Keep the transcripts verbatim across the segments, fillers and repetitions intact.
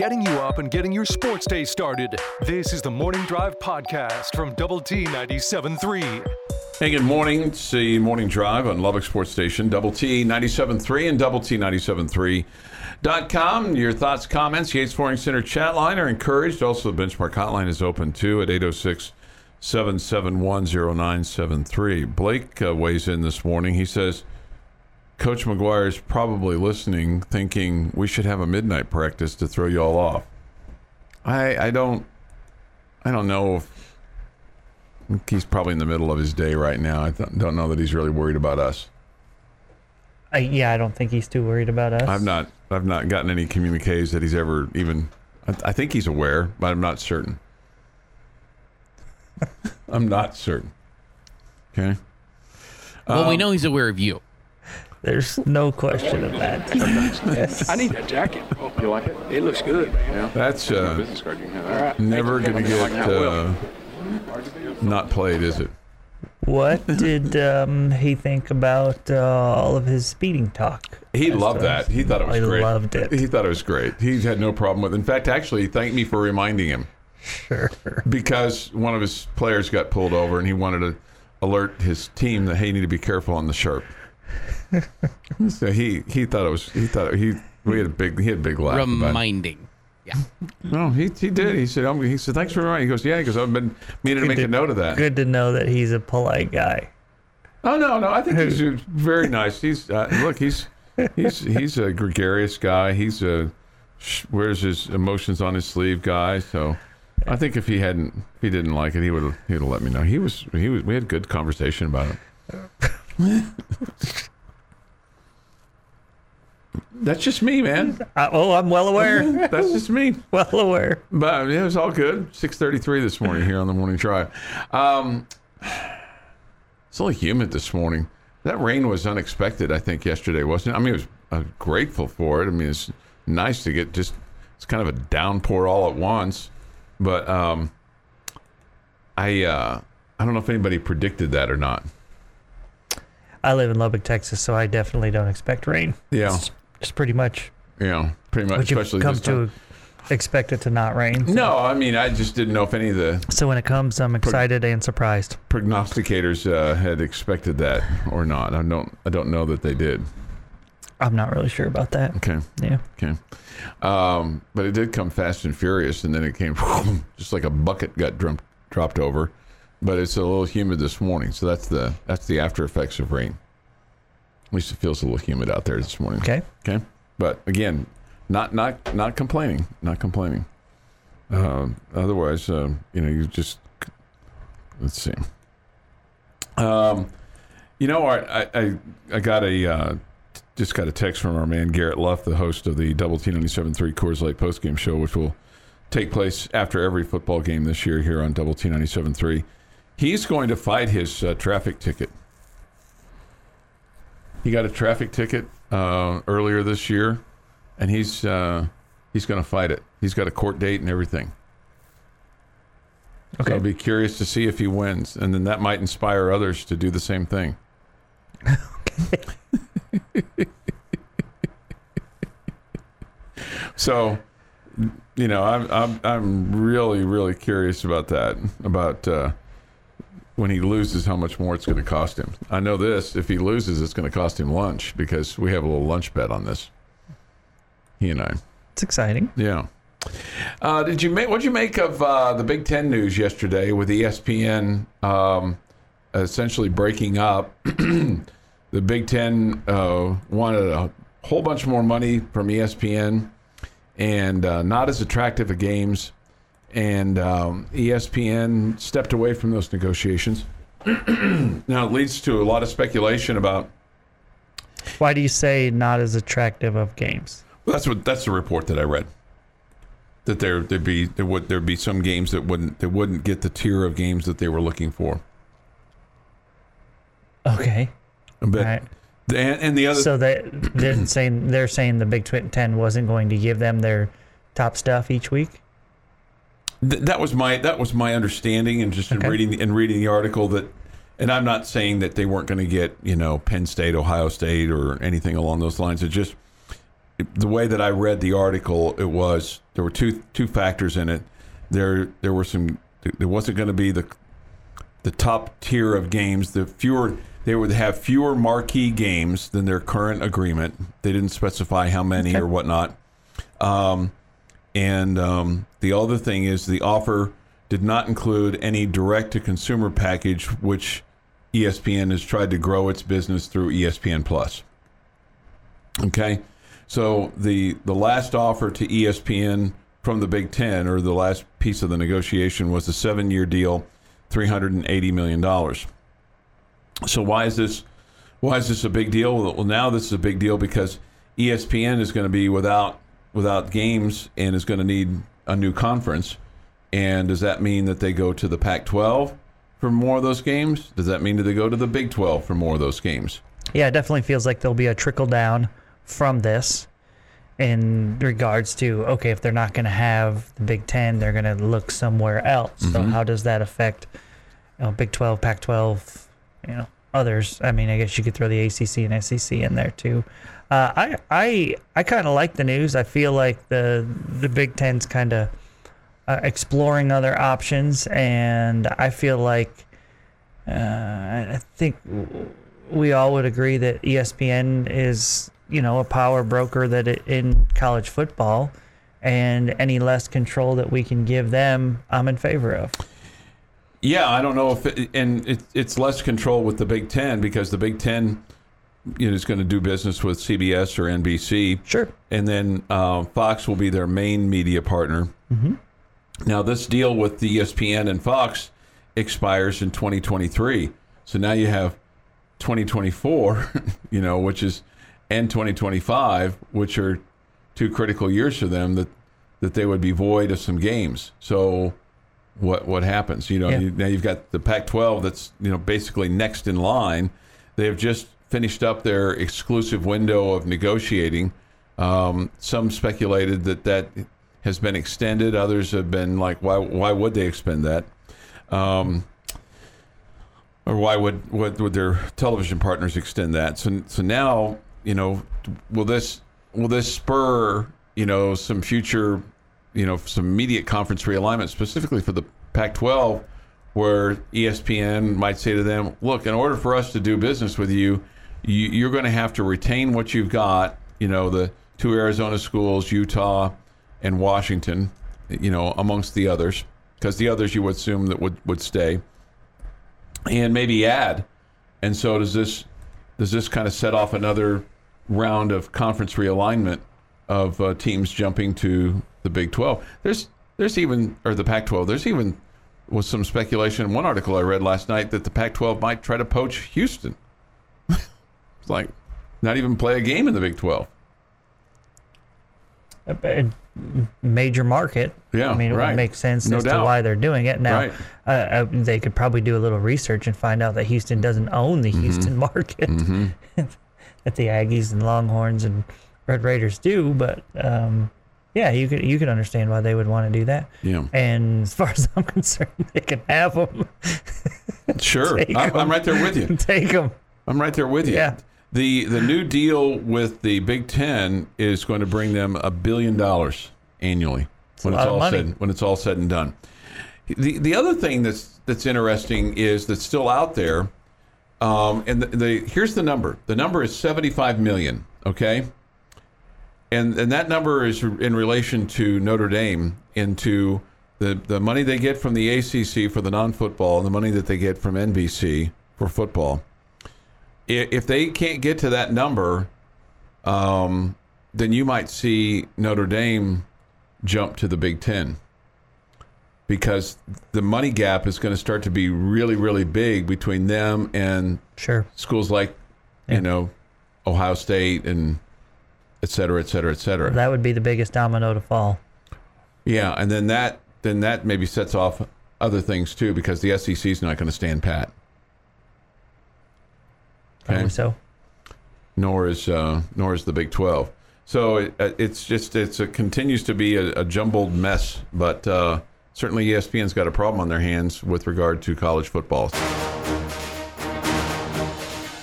getting you up and getting your sports day started. This is the Morning Drive Podcast from Double T ninety-seven point three. Hey, good morning. It's the Morning Drive on Lubbock Sports Station, Double T ninety-seven point three and Double T ninety-seven point three dot com. Your thoughts, comments, Yates Flooring Center chat line are encouraged. Also, the Benchmark Hotline is open, too, at eight oh six, seven seven one, oh nine seven three. Blake uh, weighs in this morning. He says, Coach McGuire is probably listening, thinking we should have a midnight practice to throw you all off. I I don't I don't know if he's probably in the middle of his day right now. I th- don't know that he's really worried about us. I, yeah, I don't think he's too worried about us. I've not I've not gotten any communiques that he's ever even. I, I think he's aware, but I'm not certain. I'm not certain. Okay. Well, um, we know he's aware of you. There's no question of that. Yes. I need that jacket. Oh, you like it? It looks good. Yeah. That's uh, business card you can have. All right. Never going to get uh, not played, is it? What did um, he think about uh, all of his speeding talk? He loved that. He thought it was great. He loved it. He thought it was great. He had no problem with it. In fact, actually, he thanked me for reminding him. Sure. Because one of his players got pulled over, and he wanted to alert his team that, hey, you need to be careful on the sharp. So he he thought it was he thought he we had a big he had a big laugh. Reminding, yeah. No, he he did. He said I'm, he said thanks for reminding. He goes yeah. He goes I've been meaning to make a note of that. Good to know that he's a polite guy. Oh no no I think he's very nice. He's uh, look he's he's he's a gregarious guy. He's a wears his emotions on his sleeve guy. So I think if he hadn't if he didn't like it he would he'd have let me know. He was he was we had a good conversation about it. That's just me, man. Uh, oh, I'm well aware. That's just me. Well aware. But it was all good. six thirty-three this morning here on the Morning Drive. Um, it's a little humid this morning. That rain was unexpected, I think, yesterday, wasn't it? I mean, it was, I was grateful for it. I mean, it's nice to get just, it's kind of a downpour all at once. But um, I, uh, I don't know if anybody predicted that or not. I live in Lubbock, Texas, so I definitely don't expect rain. Yeah. It's, it's pretty much. Yeah, pretty much. Would you especially come to expect it to not rain? So. No, I mean, I just didn't know if any of the. So when it comes, I'm excited prog- and surprised. Prognosticators uh, had expected that or not. I don't I don't know that they did. I'm not really sure about that. Okay. Yeah. Okay. Um, but it did come fast and furious, and then it came just like a bucket got drum- dropped over. But it's a little humid this morning, so that's the that's the after effects of rain. At least it feels a little humid out there this morning. Okay. Okay. But again, not not not complaining, not complaining. Uh, otherwise, uh, you know, you just let's see. Um, you know, I I I got a uh, just got a text from our man Garrett Luff, the host of the Double T ninety-seven point three Coors Light postgame show, which will take place after every football game this year here on Double T ninety-seven point three. He's going to fight his uh, traffic ticket. He got a traffic ticket uh, earlier this year, and he's uh, he's going to fight it. He's got a court date and everything. Okay. So I'll be curious to see if he wins, and then that might inspire others to do the same thing. Okay. So, you know, I'm I'm I'm really really curious about that about. Uh, When he loses, how much more it's going to cost him. I know this. If he loses, it's going to cost him lunch because we have a little lunch bet on this. He and I. It's exciting. Yeah. Uh, did you make? What'd you make of uh, the Big Ten news yesterday with E S P N um, essentially breaking up? The Big Ten uh, wanted a whole bunch more money from E S P N and uh, not as attractive a games. And um, E S P N stepped away from those negotiations. Now it leads to a lot of speculation about why do you say not as attractive of games? Well, that's what that's the report that I read. That there there'd be there would there'd be some games that wouldn't that wouldn't get the tier of games that they were looking for. Okay. But right. the, and the other so they they're saying they're saying the Big Ten wasn't going to give them their top stuff each week. Th- that was my that was my understanding, and just okay. in reading and reading the article that, and I'm not saying that they weren't going to get you know Penn State, Ohio State, or anything along those lines. It just the way that I read the article, it was there were two two factors in it. There there were some there wasn't going to be the the top tier of games. The fewer they would have fewer marquee games than their current agreement. They didn't specify how many okay. or whatnot. Um, and um, the other thing is the offer did not include any direct-to-consumer package, which E S P N has tried to grow its business through E S P N Plus. Okay, so the the last offer to E S P N from the Big Ten, or the last piece of the negotiation, was a seven-year deal, three hundred eighty million dollars. So why is this why is this a big deal? Well, now this is a big deal because E S P N is going to be without without games and is going to need a new conference. And does that mean that they go to the Pac twelve for more of those games? Does that mean that they go to the Big twelve for more of those games? Yeah, it definitely feels like there'll be a trickle down from this in regards to, okay, if they're not going to have the Big Ten, they're going to look somewhere else. Mm-hmm. So how does that affect, you know, Big twelve, Pac twelve, you know, others? I mean, I guess you could throw the A C C and S E C in there too. Uh, I I I kind of like the news. I feel like the the Big Ten's kind of uh, exploring other options, and I feel like uh, I think we all would agree that E S P N is, you know, a power broker that it, in college football, and any less control that we can give them, I'm in favor of. Yeah, I don't know if, it, and it, it's less control with the Big Ten because the Big Ten, you know, is going to do business with C B S or N B C. Sure. And then uh, Fox will be their main media partner. Mm-hmm. Now, this deal with the E S P N and Fox expires in twenty twenty-three. So now you have twenty twenty-four, you know, which is, and twenty twenty-five, which are two critical years for them that, that they would be void of some games. So what what happens? You know, yeah. you, now you've got the Pac twelve that's, you know, basically next in line. They have just finished up their exclusive window of negotiating. Um, some speculated that that has been extended. Others have been like, why why would they extend that? Um, or why would, would would their television partners extend that? So so now, you know, will this will this spur, you know, some future, you know, some immediate conference realignment, specifically for the Pac twelve, where E S P N might say to them, look, in order for us to do business with you, you you're going to have to retain what you've got, you know, the two Arizona schools, Utah and Washington, you know, amongst the others, because the others you would assume that would, would stay, and maybe add. And so does this does this kind of set off another round of conference realignment of uh, teams jumping to the Big twelve? There's there's even, or the Pac twelve, there's even was some speculation in one article I read last night that the Pac twelve might try to poach Houston. It's like, not even play a game in the Big twelve. A major market. Yeah, I mean, it right. would make sense no as doubt. to why they're doing it. Now, right. uh, uh, they could probably do a little research and find out that Houston doesn't own the mm-hmm. Houston market, mm-hmm. that the Aggies and Longhorns and Red Raiders do, but... Um, yeah, you could you could understand why they would want to do that. Yeah. And as far as I'm concerned, they can have them. Sure, I'm, them. I'm right there with you. Take them. I'm right there with you. Yeah. The the new deal with the Big Ten is going to bring them a billion dollars annually it's when it's all said when it's all said and done. The the other thing that's that's interesting is that's still out there, um, and the, the here's the number. The number is seventy-five million. Okay. And and that number is in relation to Notre Dame, into the, the money they get from the A C C for the non-football and the money that they get from N B C for football. If they can't get to that number, um, then you might see Notre Dame jump to the Big Ten, because the money gap is going to start to be really, really big between them and sure. schools like, yeah. you know, Ohio State and... et cetera, et cetera, et cetera. That would be the biggest domino to fall. Yeah, and then that then that maybe sets off other things too, because the S E C is not going to stand pat. Okay. Probably so. Nor is uh, nor is the Big twelve. So it, it's just it's a, continues to be a, a jumbled mess. But uh, certainly E S P N's got a problem on their hands with regard to college football.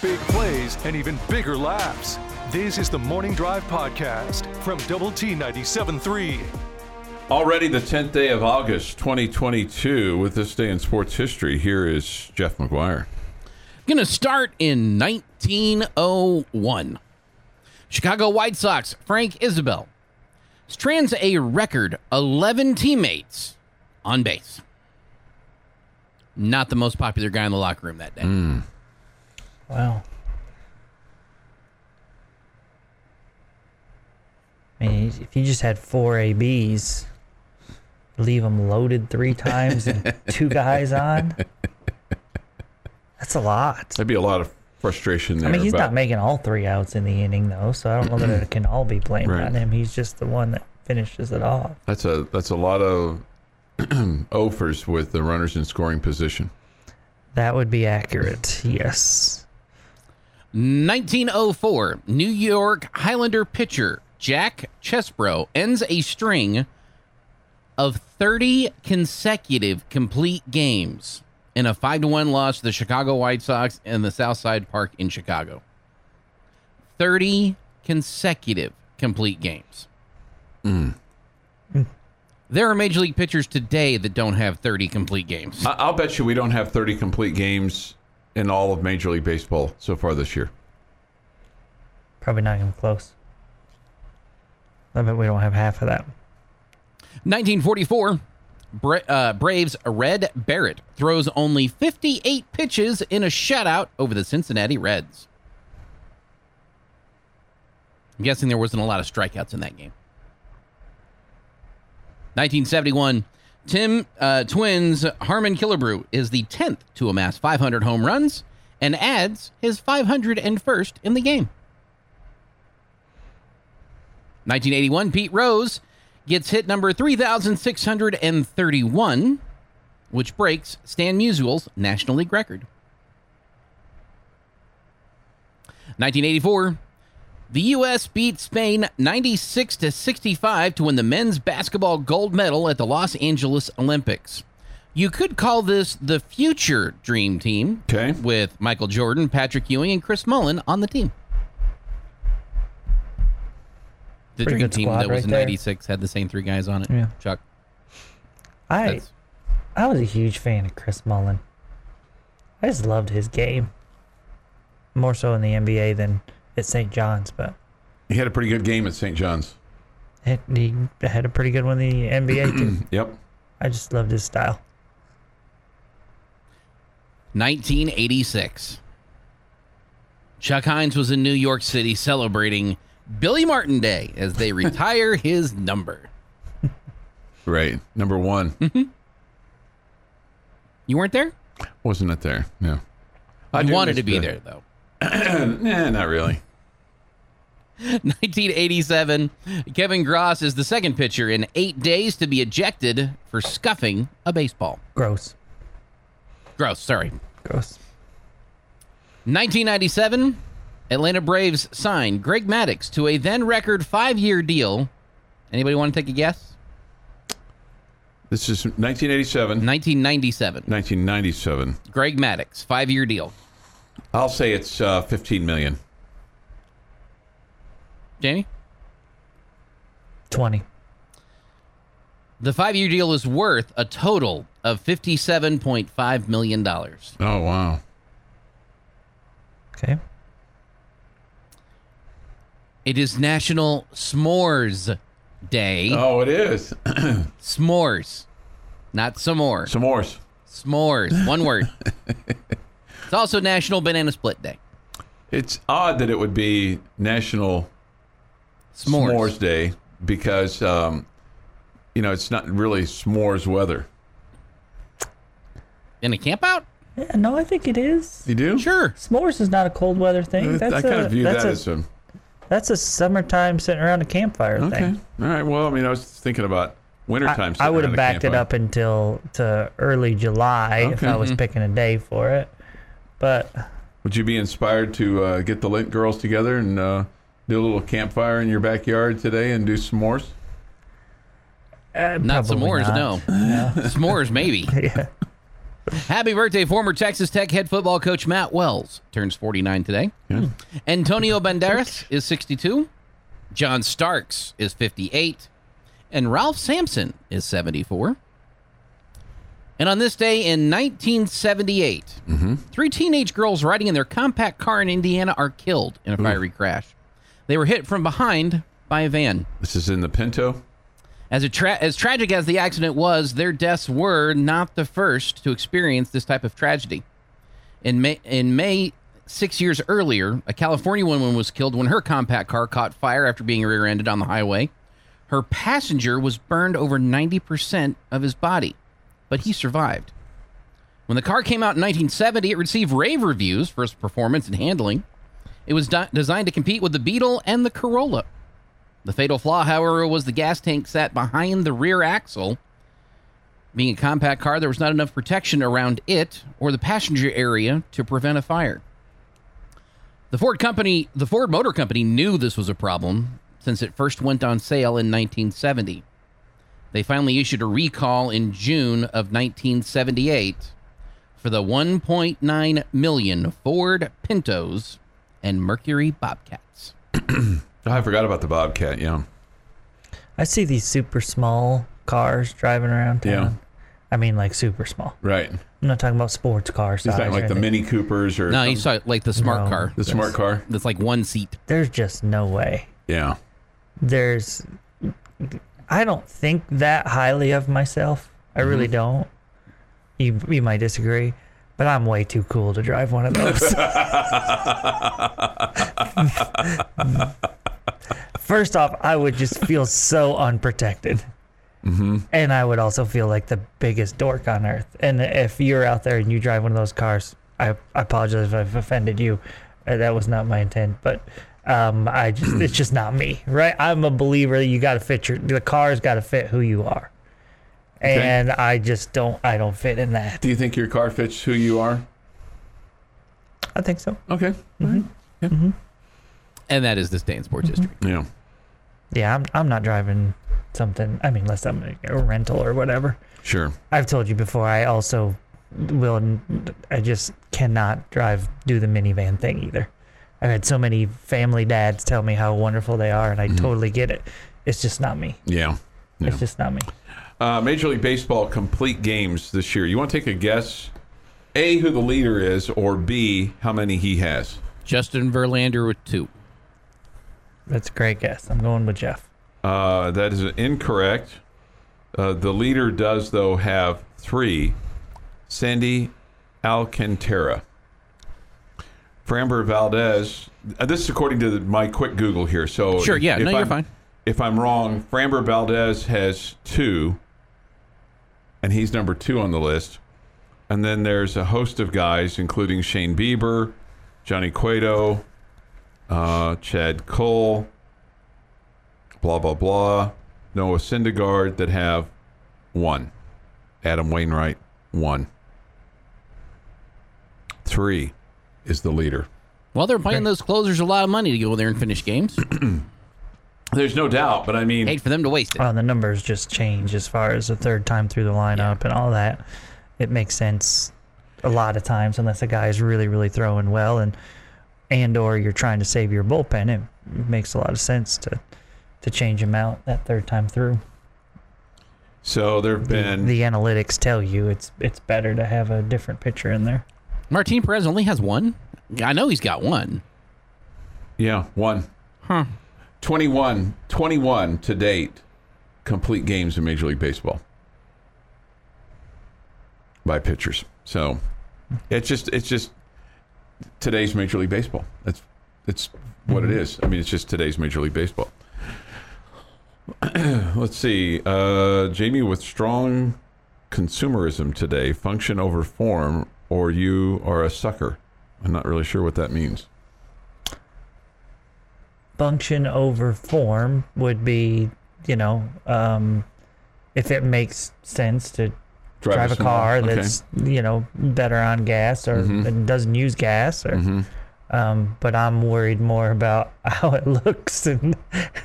Big plays and even bigger laughs. This is the Morning Drive Podcast from Double T ninety-seven point three. Already the tenth day of August, twenty twenty-two. With this day in sports history, here is Jeff McGuire. Going to start in nineteen oh one. Chicago White Sox Frank Isabel strands a record eleven teammates on base. Not the most popular guy in the locker room that day. Mm. Wow. I mean, if you just had four A Bs, leave them loaded three times and two guys on, that's a lot. That'd be a lot of frustration there. I mean, he's about... not making all three outs in the inning, though, so I don't know that it can all be blamed right. on him. He's just the one that finishes it off. That's a, that's a lot of offers with the runners in scoring position. That would be accurate, yes. nineteen oh four, New York Highlander pitcher Jack Chesbro ends a string of thirty consecutive complete games in a five to one loss to the Chicago White Sox in the Southside Park in Chicago. thirty consecutive complete games. Mm. Mm. There are Major League pitchers today that don't have thirty complete games. I'll bet you we don't have thirty complete games in all of Major League Baseball so far this year. Probably not even close. I bet we don't have half of that. nineteen forty-four, Bra- uh, Braves Red Barrett throws only fifty-eight pitches in a shutout over the Cincinnati Reds. I'm guessing there wasn't a lot of strikeouts in that game. nineteen seventy-one, Tim uh, Twins Harmon Killebrew is the tenth to amass five hundred home runs and adds his five hundred first in the game. nineteen eighty-one, Pete Rose gets hit number three thousand six hundred thirty-one, which breaks Stan Musial's National League record. nineteen eighty-four, the U S beat Spain ninety-six to sixty-five to win the men's basketball gold medal at the Los Angeles Olympics. You could call this the future dream team, okay, with Michael Jordan, Patrick Ewing, and Chris Mullin on the team. The Pretty dream team that was right in ninety-six had the same three guys on it. Yeah. Chuck. I That's... I was a huge fan of Chris Mullin. I just loved his game. More so in the N B A than at Saint John's, but he had a pretty good game at Saint John's. It, he had a pretty good one in the N B A too. Yep. I just loved his style. nineteen eighty-six. Chuck Hines was in New York City celebrating Billy Martin Day as they retire his number. Right. Number one. Mm-hmm. You weren't there? Wasn't it there? No. I wanted to be the... there, though. Nah, not really. nineteen eighty-seven. Kevin Gross is the second pitcher in eight days to be ejected for scuffing a baseball. Gross. Gross. Sorry. Gross. nineteen ninety-seven. Atlanta Braves signed Greg Maddux to a then-record five-year deal. Anybody want to take a guess? This is nineteen eighty-seven. nineteen ninety-seven. nineteen ninety-seven. Greg Maddux, five-year deal. I'll say it's uh, fifteen million dollars. Jamie? twenty. The five-year deal is worth a total of fifty-seven point five million dollars. Oh, wow. Okay. It is National S'mores Day. Oh, it is. S'mores. Not s'more. S'mores. S'mores. One word. It's also National Banana Split Day. It's odd that it would be National S'mores, s'mores Day because, um, you know, it's not really s'mores weather. In a campout? Yeah, no, I think it is. You do? Sure. S'mores is not a cold weather thing. That's I kind a, of view that a, as a... That's a summertime sitting around a campfire okay. thing. All right. Well, I mean, I was thinking about wintertime. I, I would have backed it up until to early July okay. if I was mm-hmm. picking a day for it. But would you be inspired to uh, get the Lint girls together and uh, do a little campfire in your backyard today and do s'mores? Uh, not s'mores, not. no. no. S'mores, maybe. Yeah. Happy birthday, former Texas Tech head football coach Matt Wells. Turns forty-nine today. Yeah. Antonio Banderas is sixty-two. John Starks is fifty-eight. And Ralph Sampson is seventy-four. And on this day in nineteen seventy-eight, mm-hmm. three teenage girls riding in their compact car in Indiana are killed in a fiery Ooh. crash. They were hit from behind by a van. This is in the Pinto? As a tra- as tragic as the accident was, their deaths were not the first to experience this type of tragedy. In May, in May six years earlier, a California woman was killed when her compact car caught fire after being rear-ended on the highway. Her passenger was burned over ninety percent of his body, but he survived. When the car came out in nineteen seventy, it received rave reviews for its performance and handling. It was de- designed to compete with the Beetle and the Corolla. The fatal flaw, however, was the gas tank sat behind the rear axle. Being a compact car, there was not enough protection around it or the passenger area to prevent a fire. The Ford company, the Ford Motor Company knew this was a problem since it first went on sale in nineteen seventy. They finally issued a recall in June of nineteen seventy-eight for the one point nine million Ford Pintos and Mercury Bobcats. Oh, I forgot about the Bobcat, yeah. I see these super small cars driving around town. Yeah. I mean, like, super small. Right. I'm not talking about sports cars. He's talking like the Mini Coopers or... No, he's talking like the smart no, car. The that's, smart car? That's like one seat. There's just no way. Yeah. There's... I don't think that highly of myself. I mm-hmm. really don't. You, you might disagree. But I'm way too cool to drive one of those. First off, I would just feel so unprotected. Mm-hmm. And I would also feel like the biggest dork on earth. And if you're out there and you drive one of those cars, I, I apologize if I've offended you. That was not my intent. But um, I just it's just not me, right? I'm a believer that you got to fit your, the car's got to fit who you are. Okay. And I just don't, I don't fit in that. Do you think your car fits who you are? I think so. Okay. Mm-hmm. Yeah. Mm-hmm. And that is this day in sports mm-hmm. history. Yeah. Yeah, I'm I'm not driving something, I mean, unless I'm a rental or whatever. Sure. I've told you before, I also will, I just cannot drive, do the minivan thing either. I've had so many family dads tell me how wonderful they are, and I mm-hmm. totally get it. It's just not me. Yeah. yeah. It's just not me. Uh, Major League Baseball complete games this year. You want to take a guess, A, who the leader is, or B, how many he has? Justin Verlander with two. That's a great guess. I'm going with Jeff. Uh, that is incorrect. Uh, the leader does, though, have three. Sandy Alcantara. Framber Valdez. Uh, this is according to the, my quick Google here. So sure, yeah. No, I'm, you're fine. If I'm wrong, Framber Valdez has two. And he's number two on the list. And then there's a host of guys, including Shane Bieber, Johnny Cueto, uh, Chad Cole, blah, blah, blah, Noah Syndergaard, that have one. Adam Wainwright, one. Three is the leader. Well, they're paying okay. those closers a lot of money to go there and finish games. There's no doubt, but I mean... Hate for them to waste it. Well, the numbers just change as far as the third time through the lineup yeah. and all that. It makes sense a lot of times unless a guy is really, really throwing well and and or you're trying to save your bullpen. It makes a lot of sense to, to change him out that third time through. So there have been... The, the analytics tell you it's it's better to have a different pitcher in there. Martin Perez only has one? I know he's got one. Yeah, one. Huh. twenty-one, twenty-one to date complete games in Major League Baseball by pitchers. So it's just it's just today's Major League Baseball. That's it's what it is. I mean, it's just today's Major League Baseball. Let's see. Uh, Jamie, with strong consumerism today, function over form, or you are a sucker. I'm not really sure what that means. Function over form would be, you know, um, if it makes sense to drive, drive a car okay. that's, you know, better on gas or mm-hmm. doesn't use gas. Or, mm-hmm. um, but I'm worried more about how it looks and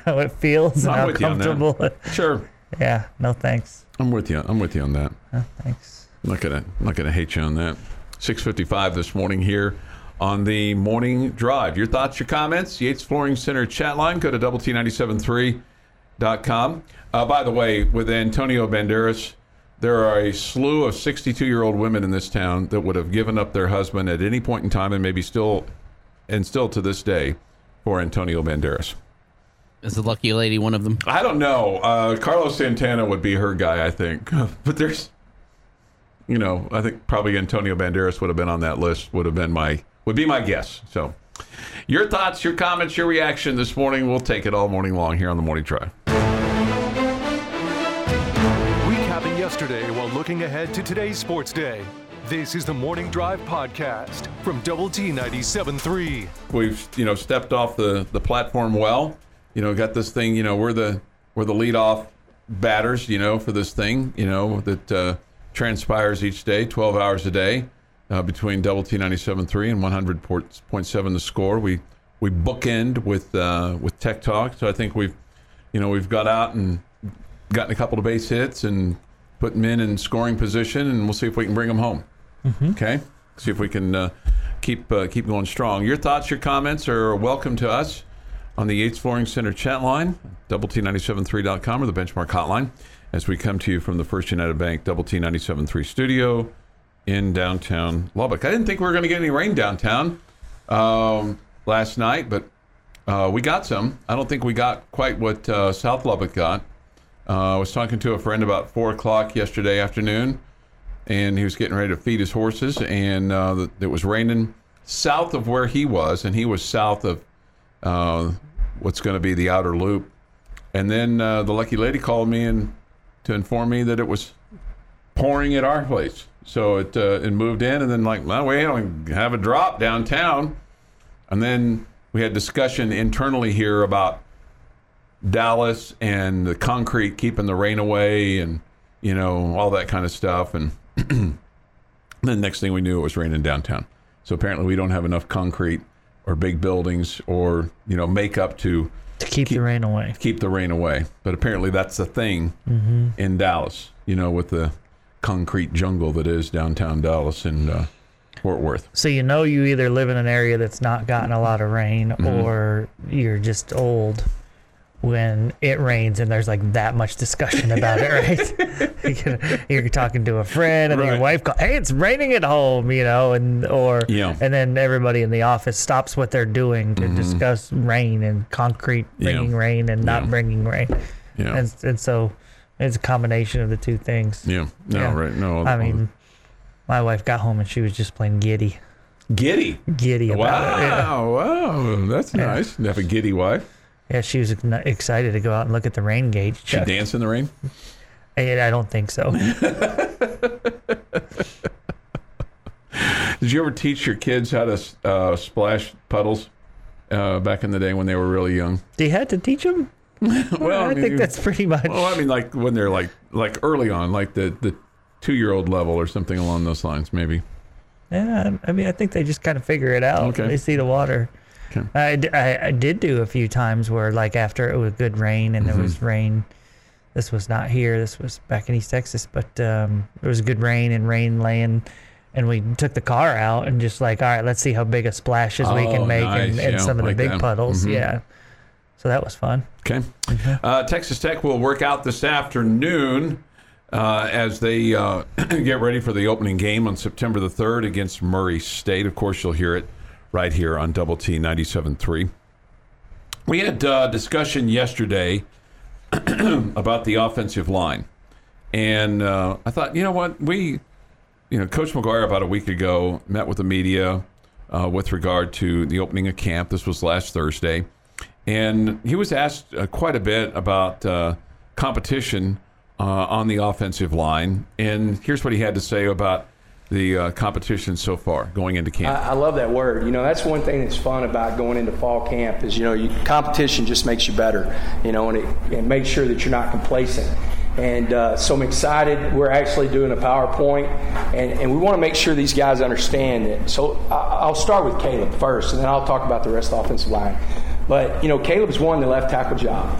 how it feels I'm and how comfortable. Sure. Yeah. No, thanks. I'm with you. I'm with you on that. No, thanks. I'm not gonna I'm not gonna hate you on that. six fifty-five this morning here on the Morning Drive. Your thoughts, your comments, Yates Flooring Center chat line. Go to double T ninety-seven three dot com. Uh, by the way, with Antonio Banderas, there are a slew of sixty-two-year-old women in this town that would have given up their husband at any point in time, and maybe still, and still to this day, for Antonio Banderas. Is the lucky lady one of them? I don't know. Uh, Carlos Santana would be her guy, I think. But there's, you know, I think probably Antonio Banderas would have been on that list. Would have been my would be my guess. So, your thoughts, your comments, your reaction this morning. We'll take it all morning long here on the Morning Drive. Yesterday while looking ahead to today's sports day. This is the Morning Drive podcast from Double T ninety-seven point three. We've, you know, stepped off the, the platform well. You know, got this thing, you know, we're the we're the leadoff batters, you know, for this thing, you know, that uh, transpires each day, twelve hours a day, uh, between Double T ninety-seven point three and one hundred point seven The Score. We we bookend with uh, with Tech Talk. So I think we've, you know, we've got out and gotten a couple of base hits and put men in scoring position, and we'll see if we can bring them home. Mm-hmm. Okay? See if we can uh, keep uh, keep going strong. Your thoughts, your comments are welcome to us on the Yates Flooring Center chat line, double T ninety-seven three dot com, or the Benchmark Hotline, as we come to you from the First United Bank Double T ninety-seven three studio in downtown Lubbock. I didn't think we were going to get any rain downtown um, last night, but uh, we got some. I don't think we got quite what uh, South Lubbock got. Uh, I was talking to a friend about four o'clock yesterday afternoon, and he was getting ready to feed his horses, and uh, it was raining south of where he was, and he was south of uh, what's going to be the outer loop. And then uh, the lucky lady called me in to inform me that it was pouring at our place. So it, uh, it moved in, and then like, well, we don't have a drop downtown. And then we had discussion internally here about Dallas and the concrete keeping the rain away, and you know, all that kind of stuff. And the next thing we knew, it was raining downtown. So apparently we don't have enough concrete or big buildings or, you know, makeup to to keep, keep the rain away. Keep the rain away. But apparently that's the thing mm-hmm. in Dallas, you know, with the concrete jungle that is downtown Dallas and uh, Fort Worth. So you know, you either live in an area that's not gotten a lot of rain, mm-hmm. or you're just old when it rains and there's like that much discussion about it, right? You're talking to a friend, and right. then your wife calls, hey, it's raining at home, you know, and or yeah. and then everybody in the office stops what they're doing to mm-hmm. discuss rain and concrete bringing yeah. rain and not yeah. bringing rain. Yeah. And, and so it's a combination of the two things. Yeah. No, yeah. right. No. I mean, my wife got home and she was just plain giddy. Giddy? Giddy about wow. it. Wow. Yeah. Wow. That's nice. Yeah. You have a giddy wife. Yeah, she was excited to go out and look at the rain gauge. She danced in the rain? I, I don't think so. Did you ever teach your kids how to uh, splash puddles uh, back in the day when they were really young? You had to teach them? well, well, I, I mean, think that's pretty much. Well, I mean, like when they're like like early on, like the, the two-year-old level or something along those lines, maybe. Yeah, I mean, I think they just kind of figure it out okay. when they see the water. I, I, I did do a few times where, like, after it was good rain and there mm-hmm. was rain. This was not here. This was back in East Texas. But um, it was good rain and rain laying. And we took the car out and just like, all right, let's see how big a splash oh, we can make nice. and, and yeah, some of like the big that. puddles. Mm-hmm. Yeah. So that was fun. Okay. Mm-hmm. Uh, Texas Tech will work out this afternoon uh, as they uh, get ready for the opening game on September the third against Murray State. Of course, you'll hear it right here on Double T ninety-seven point three. We had a uh, discussion yesterday about the offensive line. And uh, I thought, you know what, we, you know, Coach McGuire about a week ago met with the media uh, with regard to the opening of camp. This was last Thursday. And he was asked uh, quite a bit about uh, competition uh, on the offensive line. And here's what he had to say about the uh, competition so far going into camp. I, I love that word. You know, that's one thing that's fun about going into fall camp is, you know, you, competition just makes you better, you know, and it, it makes sure that you're not complacent. And uh, so I'm excited. We're actually doing a PowerPoint, and, and we want to make sure these guys understand it. So I, I'll start with Caleb first, and then I'll talk about the rest of the offensive line. But, you know, Caleb's won the left tackle job.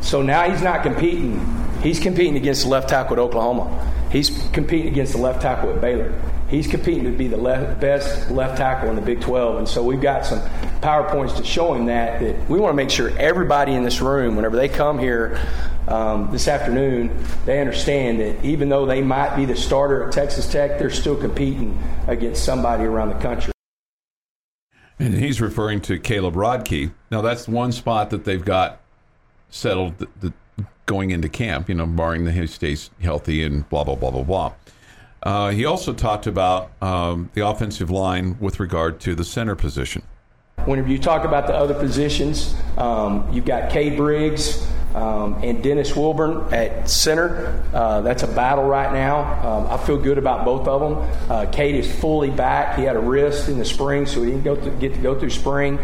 So now he's not competing He's competing against the left tackle at Oklahoma. He's competing against the left tackle at Baylor. He's competing to be the left, best left tackle in the Big twelve. And so we've got some PowerPoints to show him that, that we want to make sure everybody in this room, whenever they come here um, this afternoon, they understand that even though they might be the starter at Texas Tech, they're still competing against somebody around the country. And he's referring to Caleb Rodkey. Now, that's one spot that they've got settled the, the, going into camp, you know, barring that he stays healthy and blah, blah, blah, blah, blah. Uh, he also talked about um, the offensive line with regard to the center position. Whenever you talk about the other positions, um, you've got Kay Briggs um, and Dennis Wilburn at center. Uh, that's a battle right now. Um, I feel good about both of them. Uh, Kate is fully back. He had a wrist in the spring, so he didn't go through, get to go through spring.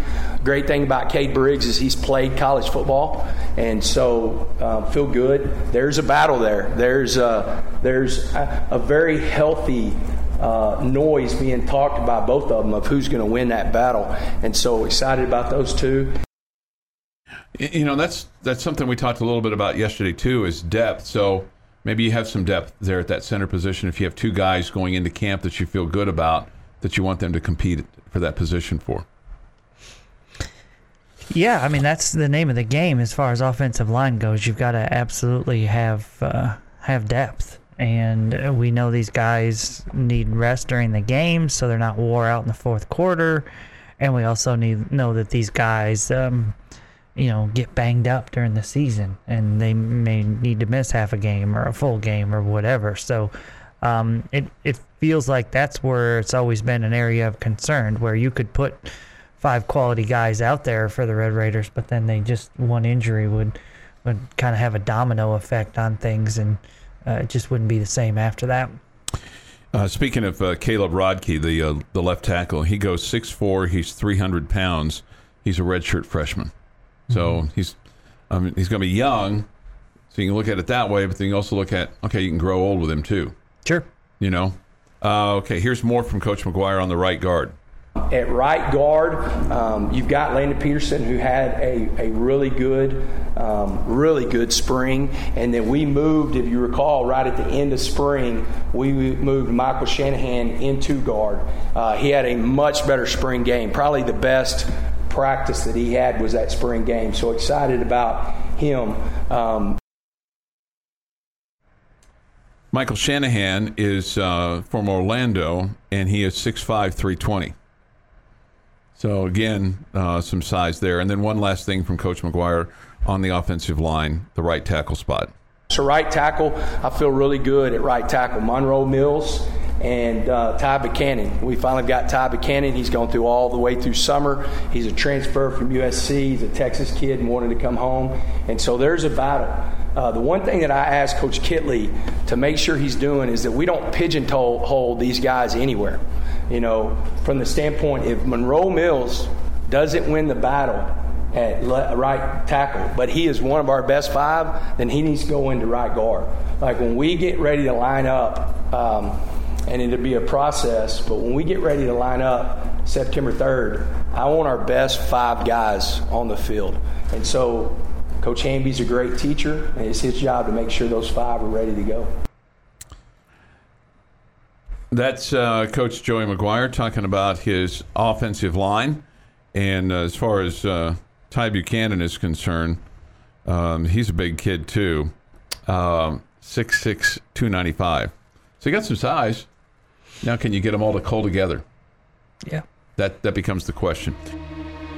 Great thing about Kay Briggs is he's played college football, and so uh, feel good. There's a battle there. There's a, there's a, a very healthy Uh, noise being talked by both of them of who's going to win that battle, and so excited about those two. You know, that's that's something we talked a little bit about yesterday too, is depth. So maybe you have some depth there at that center position. If you have two guys going into camp that you feel good about, that you want them to compete for that position for. Yeah, I mean, that's the name of the game as far as offensive line goes. You've got to absolutely have uh, have depth. And we know these guys need rest during the game so they're not wore out in the fourth quarter. And we also need know that these guys, um, you know, get banged up during the season. And they may need to miss half a game or a full game or whatever. So um, it, it feels like that's where it's always been an area of concern, where you could put five quality guys out there for the Red Raiders, but then they just one injury would, would kind of have a domino effect on things, and Uh, it just wouldn't be the same after that. Uh, speaking of uh, Caleb Rodkey, the uh, the left tackle, he goes six foot four. He's three hundred pounds. He's a redshirt freshman, so mm-hmm. he's um, he's going to be young. So you can look at it that way, but then you also look at, okay, you can grow old with him too. Sure. You know. Uh, okay. Here's more from Coach McGuire on the right guard. At right guard, um, you've got Landon Peterson, who had a, a really good, um, really good spring. And then we moved, if you recall, right at the end of spring, we moved Michael Shanahan into guard. Uh, he had a much better spring game. Probably the best practice that he had was that spring game. So excited about him. Um, Michael Shanahan is uh, from Orlando, and he is six five, three twenty. So, again, uh, some size there. And then one last thing from Coach McGuire on the offensive line, the right tackle spot. So right tackle, I feel really good at right tackle. Monroe Mills and uh, Ty Buchanan. We finally got Ty Buchanan. He's gone through all the way through summer. He's a transfer from U S C. He's a Texas kid and wanted to come home. And so there's a battle. Uh, the one thing that I asked Coach Kitley to make sure he's doing is that we don't pigeonhole these guys anywhere. You know, from the standpoint, if Monroe Mills doesn't win the battle at le- right tackle, but he is one of our best five, then he needs to go into right guard. Like when we get ready to line up, um, and it'll be a process, but when we get ready to line up September third, I want our best five guys on the field. And so Coach Hamby's a great teacher, and it's his job to make sure those five are ready to go. That's uh, Coach Joey McGuire talking about his offensive line. And uh, as far as uh, Ty Buchanan is concerned, um, he's a big kid too. Um, six six, two ninety-five. So you got some size. Now can you get them all to cull together? Yeah. That, that becomes the question.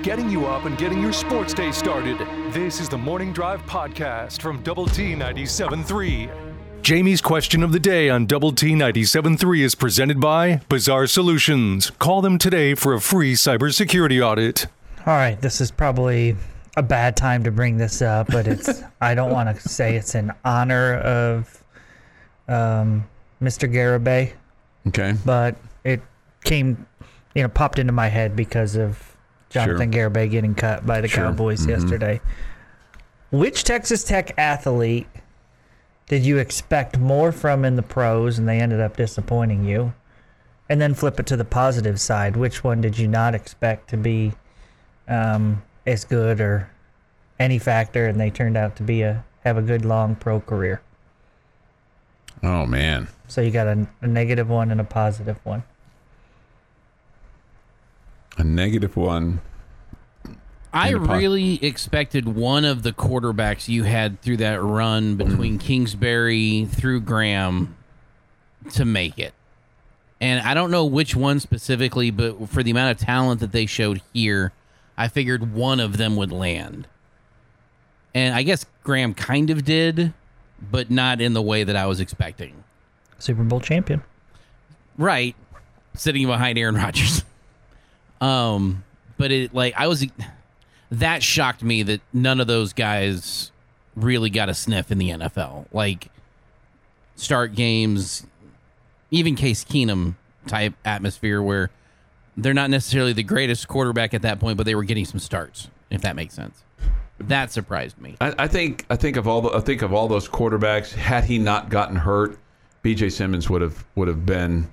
Getting you up and getting your sports day started. This is the Morning Drive Podcast from Double T ninety-seven point three. Jamie's question of the day on Double T ninety-seven point three is presented by Bizarre Solutions. Call them today for a free cybersecurity audit. All right, this is probably a bad time to bring this up, but it's I don't want to say it's in honor of um, Mister Garibay. Okay. But it came, you know, popped into my head because of Jonathan sure. Garibay getting cut by the sure. Cowboys mm-hmm. yesterday. Which Texas Tech athlete did you expect more from in the pros, and they ended up disappointing you? And then flip it to the positive side. Which one did you not expect to be um, as good or any factor, and they turned out to be a have a good long pro career? Oh, man. So you got a, a negative one and a positive one. A negative one. I really expected one of the quarterbacks you had through that run between Kingsbury through Graham to make it. And I don't know which one specifically, but for the amount of talent that they showed here, I figured one of them would land. And I guess Graham kind of did, but not in the way that I was expecting. Super Bowl champion. Right. Sitting behind Aaron Rodgers. Um, but it like I was... That shocked me that none of those guys really got a sniff in the N F L. Like, start games, even Case Keenum-type atmosphere where they're not necessarily the greatest quarterback at that point, but they were getting some starts, if that makes sense. That surprised me. I, I think I think of all the, I think of all those quarterbacks, had he not gotten hurt, B J Simmons would have would have been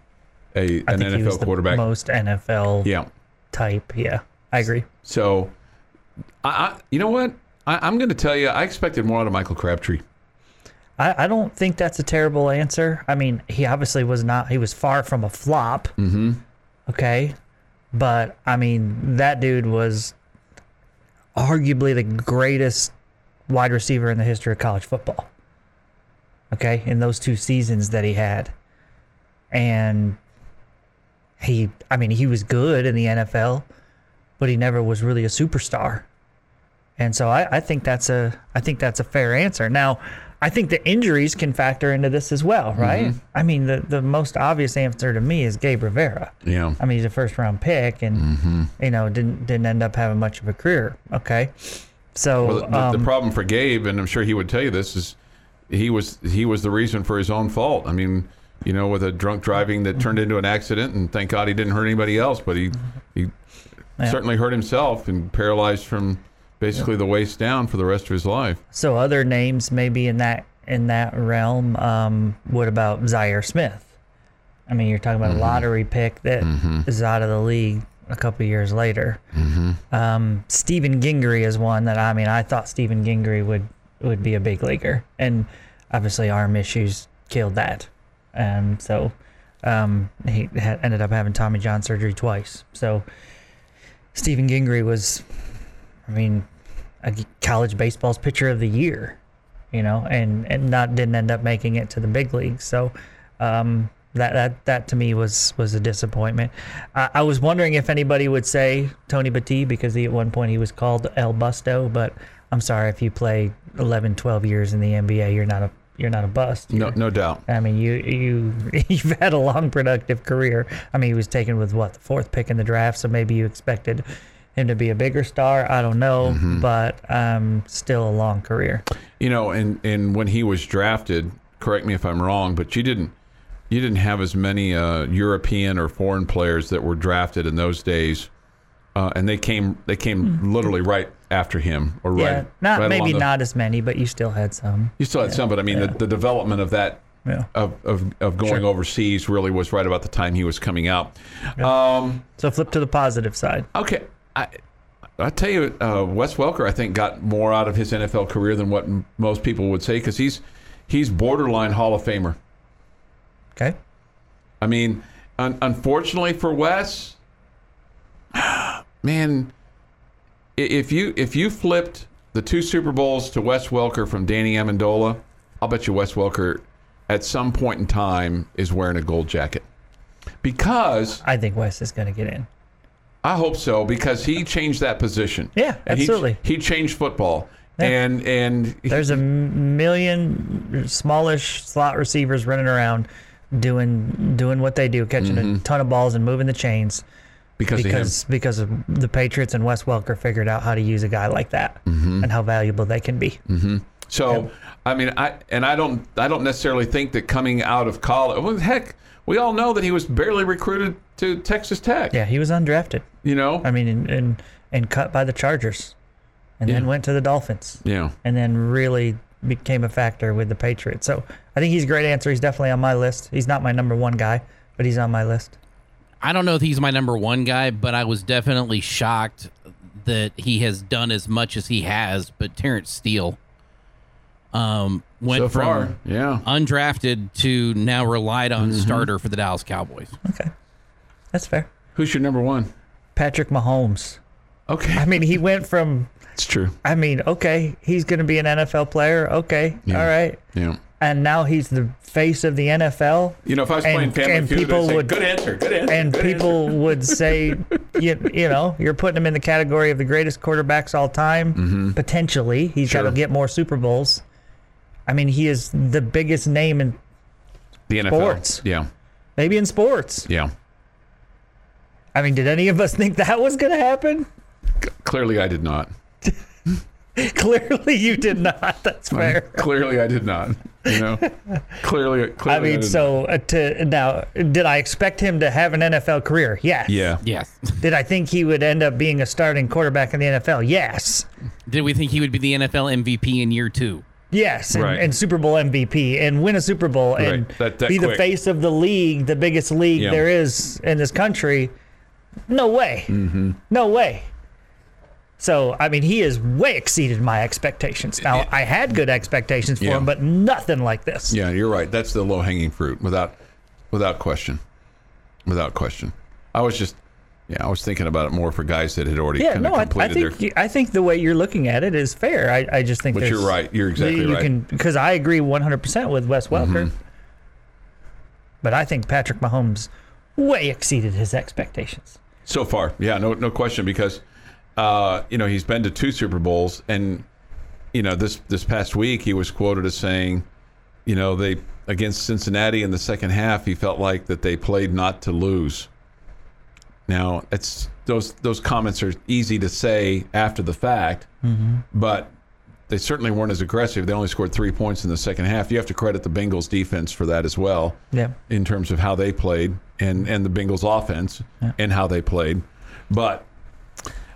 a an N F L he was the quarterback. Most N F L yeah. type, yeah. I agree. So... I, I, you know what? I, I'm going to tell you, I expected more out of Michael Crabtree. I, I don't think that's a terrible answer. I mean, he obviously was not, he was far from a flop. Mm-hmm. Okay. But, I mean, that dude was arguably the greatest wide receiver in the history of college football. Okay. In those two seasons that he had. And he, I mean, he was good in the N F L. But he never was really a superstar, and so I, I think that's a I think that's a fair answer. Now, I think the injuries can factor into this as well, right? Mm-hmm. I mean, the, the most obvious answer to me is Gabe Rivera. Yeah, I mean he's a first round pick, and mm-hmm. you know didn't didn't end up having much of a career. Okay, so well, the, um, the problem for Gabe, and I'm sure he would tell you this, is he was he was the reason for his own fault. I mean, you know, with a drunk driving that turned into an accident, and thank God he didn't hurt anybody else, but he he. Yeah. Certainly hurt himself and paralyzed from basically yeah. the waist down for the rest of his life. So other names maybe in that in that realm. Um, what about Zaire Smith? I mean, you're talking about mm-hmm. a lottery pick that mm-hmm. is out of the league a couple of years later. Mm-hmm. Um, Stephen Gingry is one that I mean I thought Stephen Gingry would would be a big leaguer, and obviously arm issues killed that, and so um, he ha- ended up having Tommy John surgery twice. So. Stephen Gingry was, I mean, a college baseball's pitcher of the year, you know, and, and not didn't end up making it to the big leagues. So um, that that that to me was was a disappointment. I, I was wondering if anybody would say Tony Battee because he, at one point he was called El Busto, but I'm sorry if you play eleven, twelve years in the N B A, you're not a you're not a bust. You're, no, no doubt. I mean, you you you've had a long, productive career. I mean, he was taken with what the fourth pick in the draft, so maybe you expected him to be a bigger star. I don't know, mm-hmm. but um, still a long career. You know, and, and when he was drafted, correct me if I'm wrong, but you didn't you didn't have as many uh, European or foreign players that were drafted in those days, uh, and they came they came mm-hmm. literally right. after him or yeah, right not right maybe the, not as many, but you still had some you still had yeah, some but I mean yeah. the, the development of that yeah. of, of of going sure. overseas really was right about the time he was coming out. yeah. Um so flip to the positive side. Okay. I I tell you, uh Wes Welker I think got more out of his N F L career than what m- most people would say, because he's he's borderline Hall of Famer. Okay. I mean un- unfortunately for Wes, man, If you if you flipped the two Super Bowls to Wes Welker from Danny Amendola, I'll bet you Wes Welker at some point in time is wearing a gold jacket. Because I think Wes is going to get in. I hope so, because he changed that position. Yeah, and absolutely. He, he changed football. Yeah. And and he, there's a million smallish slot receivers running around doing doing what they do, catching mm-hmm. a ton of balls and moving the chains. Because because of, because of the Patriots and Wes Welker figured out how to use a guy like that mm-hmm. and how valuable they can be. Mm-hmm. So yep. I mean, I and I don't I don't necessarily think that coming out of college. Well, heck, we all know that he was barely recruited to Texas Tech. Yeah, he was undrafted. You know, I mean, and and, and cut by the Chargers, and yeah. then went to the Dolphins. Yeah, and then really became a factor with the Patriots. So I think he's a great answer. He's definitely on my list. He's not my number one guy, but he's on my list. I don't know if he's my number one guy, but I was definitely shocked that he has done as much as he has. But Terrence Steele, um, went so far, from yeah. undrafted to now relied on mm-hmm. starter for the Dallas Cowboys. Okay. That's fair. Who's your number one? Patrick Mahomes. Okay. I mean, he went from... It's true. I mean, okay, he's going to be an N F L player. Okay. Yeah. All right. Yeah. And now he's the face of the N F L. You know, if I was and, playing Family Feud, I'd say, would, good answer, good answer. And good people answer. would say, you, you know, you're putting him in the category of the greatest quarterbacks all time. Mm-hmm. Potentially. He's sure. got to get more Super Bowls. I mean, he is the biggest name in the N F L. Sports. Yeah. Maybe in sports. Yeah. I mean, did any of us think that was going to happen? C- clearly, I did not. Clearly you did not. That's fair. Clearly I did not. You know, clearly, clearly I mean, I did so uh, to now, did I expect him to have an N F L career? Yes. Yeah. Yes. Did I think he would end up being a starting quarterback in the N F L? Yes. Did we think he would be the N F L M V P in year two? Yes, and, right. and Super Bowl M V P, and win a Super Bowl, and right. that, that be quick. the face of the league, the biggest league yeah. there is in this country. No way. Mm-hmm. No way. So, I mean, he has way exceeded my expectations. Now, I had good expectations for yeah. him, but nothing like this. Yeah, you're right. That's the low-hanging fruit, without without question. Without question. I was just, yeah, I was thinking about it more for guys that had already yeah, kind of no, completed I, I think, their... I think the way you're looking at it is fair. I, I just think But you're right. You're exactly you, you right. Because I agree one hundred percent with Wes Welker. Mm-hmm. But I think Patrick Mahomes way exceeded his expectations. So far. Yeah, no, no question, because... Uh, you know, he's been to two Super Bowls, and you know this this past week he was quoted as saying, you know, they against Cincinnati in the second half, he felt like that they played not to lose. Now, it's those those comments are easy to say after the fact, mm-hmm. but they certainly weren't as aggressive. They only scored three points in the second half. You have to credit the Bengals defense for that as well, yeah. in terms of how they played, and and the Bengals offense yeah. and how they played, but.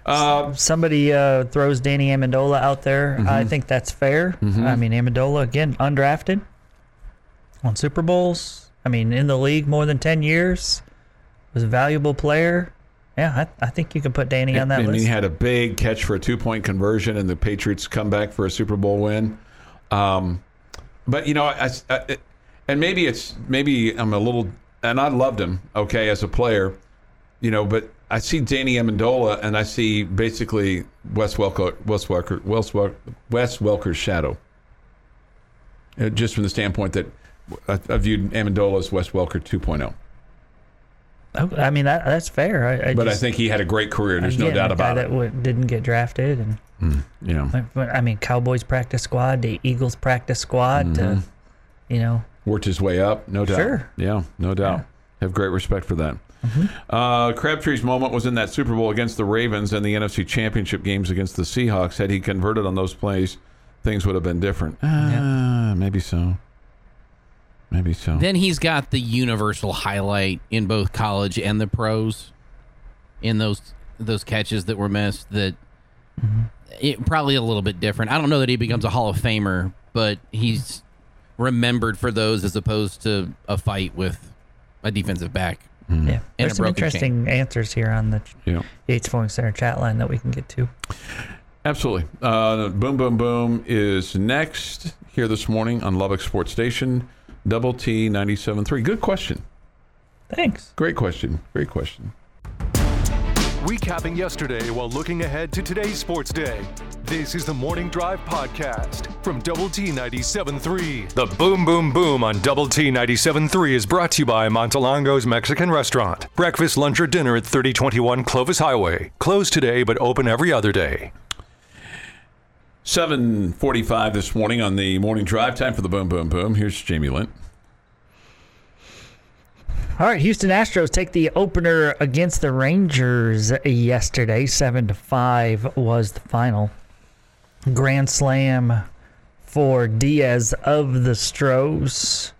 Uh, Somebody uh, throws Danny Amendola out there. Mm-hmm. I think that's fair. Mm-hmm. I mean, Amendola, again, undrafted, won Super Bowls. I mean, in the league more than ten years, was a valuable player. Yeah, I, I think you can put Danny on that and list. And he had a big catch for a two-point conversion, and the Patriots come back for a Super Bowl win. Um, but, you know, I, I, and maybe it's maybe I'm a little – and I loved him, okay, as a player, you know, but – I see Danny Amendola, and I see basically Wes Welker, Wes Welker, Wes Welker, Wes Welker's shadow. Uh, just from the standpoint that I, I viewed Amendola as Wes Welker two point oh. Oh, I mean that, that's fair. I, I but just, I think he had a great career. There's no doubt about it. That w- didn't get drafted, and mm, yeah. I, I mean, Cowboys practice squad, the Eagles practice squad. Mm-hmm. To, you know, worked his way up, no doubt. Sure. Yeah, no doubt. Yeah. Have great respect for that. Mm-hmm. Uh, Crabtree's moment was in that Super Bowl against the Ravens and the N F C Championship games against the Seahawks. Had he converted on those plays, things would have been different. Uh, yep. Maybe so. Maybe so. Then he's got the universal highlight in both college and the pros in those those catches that were missed that mm-hmm. it, probably a little bit different. I don't know that he becomes a Hall of Famer, but he's remembered for those as opposed to a fight with a defensive back. Mm-hmm. Yeah, there's some interesting chain. answers here on the yeah. Yates Flowing Center chat line that we can get to. Absolutely. Uh, boom, boom, boom is next here this morning on Lubbock Sports Station, Double T ninety-seven point three. Good question. Thanks. Great question. Great question. Recapping yesterday while looking ahead to today's sports day. This is the Morning Drive Podcast from Double T ninety-seven point three. The Boom Boom Boom on Double T ninety-seven point three is brought to you by Montelongo's Mexican Restaurant. Breakfast, lunch, or dinner at thirty twenty-one Clovis Highway. Closed today, but open every other day. seven forty-five this morning on the Morning Drive. Time for the Boom Boom Boom. Here's Jamie Lint. All right, Houston Astros take the opener against the Rangers yesterday. seven to five was the final. Grand slam for Diaz of the Stros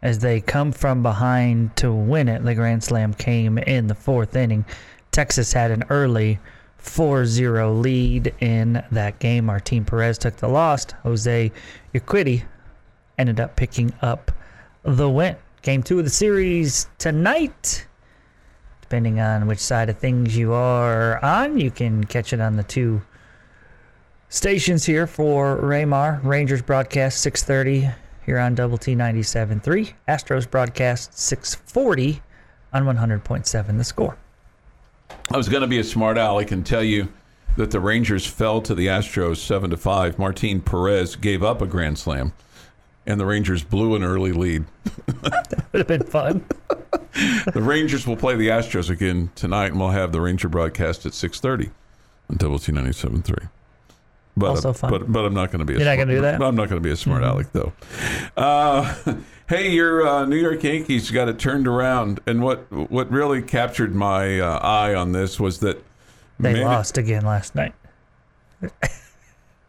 as they come from behind to win it. The grand slam came in the fourth inning. Texas had an early four zero lead in that game. Martin Perez took the loss. Jose Urquidy ended up picking up the win. Game two of the series tonight. Depending on which side of things you are on, you can catch it on the two stations here for Raymar. Rangers broadcast six thirty here on Double T ninety-seven point three. Astros broadcast six forty on one hundred point seven The Score. I was going to be a smart aleck and tell you that the Rangers fell to the Astros seven to five. Martin Perez gave up a grand slam, and the Rangers blew an early lead. That would have been fun. The Rangers will play the Astros again tonight, and we'll have the Ranger broadcast at six thirty on Double T ninety-seven point three. But, also fun. But, but I'm not going to be a You're smart, not going to do that? I'm not going to be a smart aleck, though. Uh, hey, your uh, New York Yankees got it turned around. And what, what really captured my uh, eye on this was that They many, lost again last night.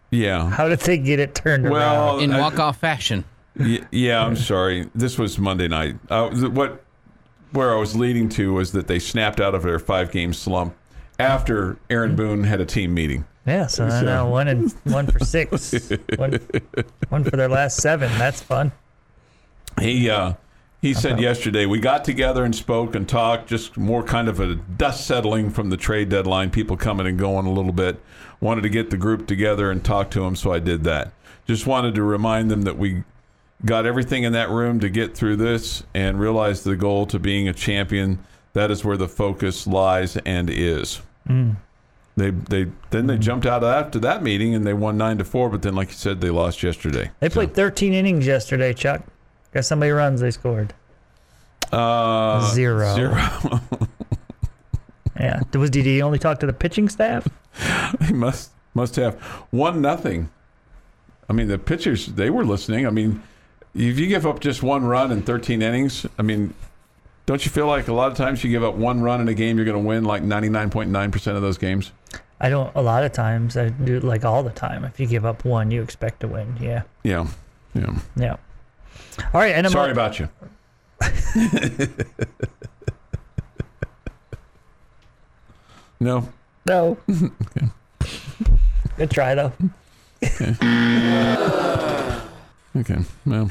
Yeah. How did they get it turned well, around? In walk-off I, fashion. Yeah, yeah, I'm sorry. This was Monday night. Uh, what Where I was leading to was that they snapped out of their five-game slump after Aaron Boone had a team meeting. Yeah, so, so. now one and one for six, one, one for their last seven. That's fun. He uh, he said okay. yesterday, we got together and spoke and talked, just more kind of a dust settling from the trade deadline, people coming and going a little bit. Wanted to get the group together and talk to them, so I did that. Just wanted to remind them that we got everything in that room to get through this and realize the goal to being a champion. That is where the focus lies and is. Mm. They they then they jumped out after that meeting and they won nine to four. But then, like you said, they lost yesterday. They played so. thirteen innings yesterday, Chuck. Got so many runs they scored. Uh, zero. Zero. Yeah. Was did he only talk to the pitching staff? He must must have one nothing. I mean, the pitchers they were listening. I mean, if you give up just one run in thirteen innings, I mean. Don't you feel like a lot of times you give up one run in a game, you're going to win like ninety-nine point nine percent of those games? I don't. A lot of times. I do it like all the time. If you give up one, you expect to win. Yeah. Yeah. Yeah. Yeah. All right. And Sorry I'm, about you. No. No. Okay. Good try, though. Okay. uh, okay. Well.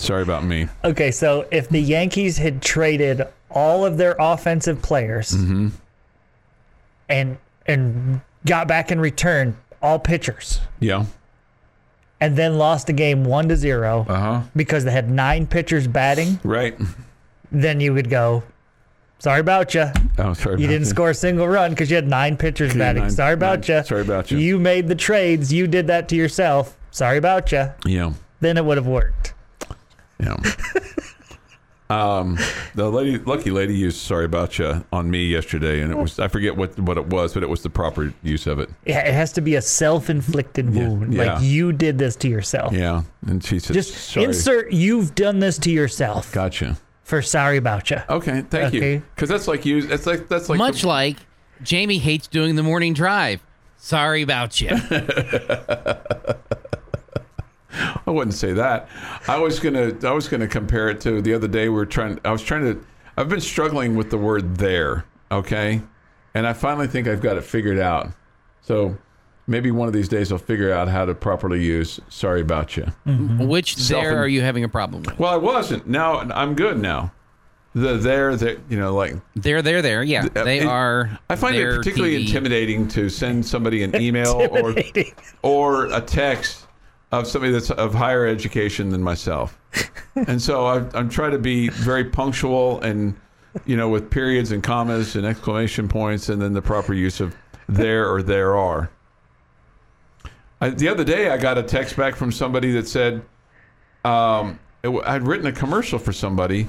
Sorry about me. Okay, so if the Yankees had traded all of their offensive players mm-hmm. and and got back in return all pitchers. Yeah. And then lost the game one to zero uh-huh. because they had nine pitchers batting. Right. Then you would go, sorry about you. Oh, sorry about you. You didn't me. score a single run because you had nine pitchers yeah, batting. Nine, sorry about you. Sorry about you. You made the trades. You did that to yourself. Sorry about you. Yeah. Then it would have worked. Yeah. um, the lady, lucky lady used "Sorry about you" on me yesterday, and it was—I forget what, what it was, but it was the proper use of it. Yeah, it has to be a self-inflicted yeah, wound, yeah. like you did this to yourself. Yeah, and she said, "Just sorry. Insert you've done this to yourself." Gotcha. For sorry about you. Okay, thank okay. you. Because that's like you. That's like that's like much the, like Jamie hates doing the morning drive. Sorry about you. I wouldn't say that. I was gonna. I was gonna compare it to the other day. We were trying. I was trying to. I've been struggling with the word there. Okay, and I finally think I've got it figured out. So maybe one of these days I'll figure out how to properly use "Sorry about you." Mm-hmm. Which Self- there are you having a problem with? Well, I wasn't. Now I'm good. Now the there that you know, like there, there, there. Yeah, th- they it, are. I find it particularly T V. intimidating to send somebody an email or or a text. Of somebody that's of higher education than myself. And so I've, I'm trying to be very punctual and, you know, with periods and commas and exclamation points and then the proper use of there or there are. I, the other day I got a text back from somebody that said, um, it, I'd written a commercial for somebody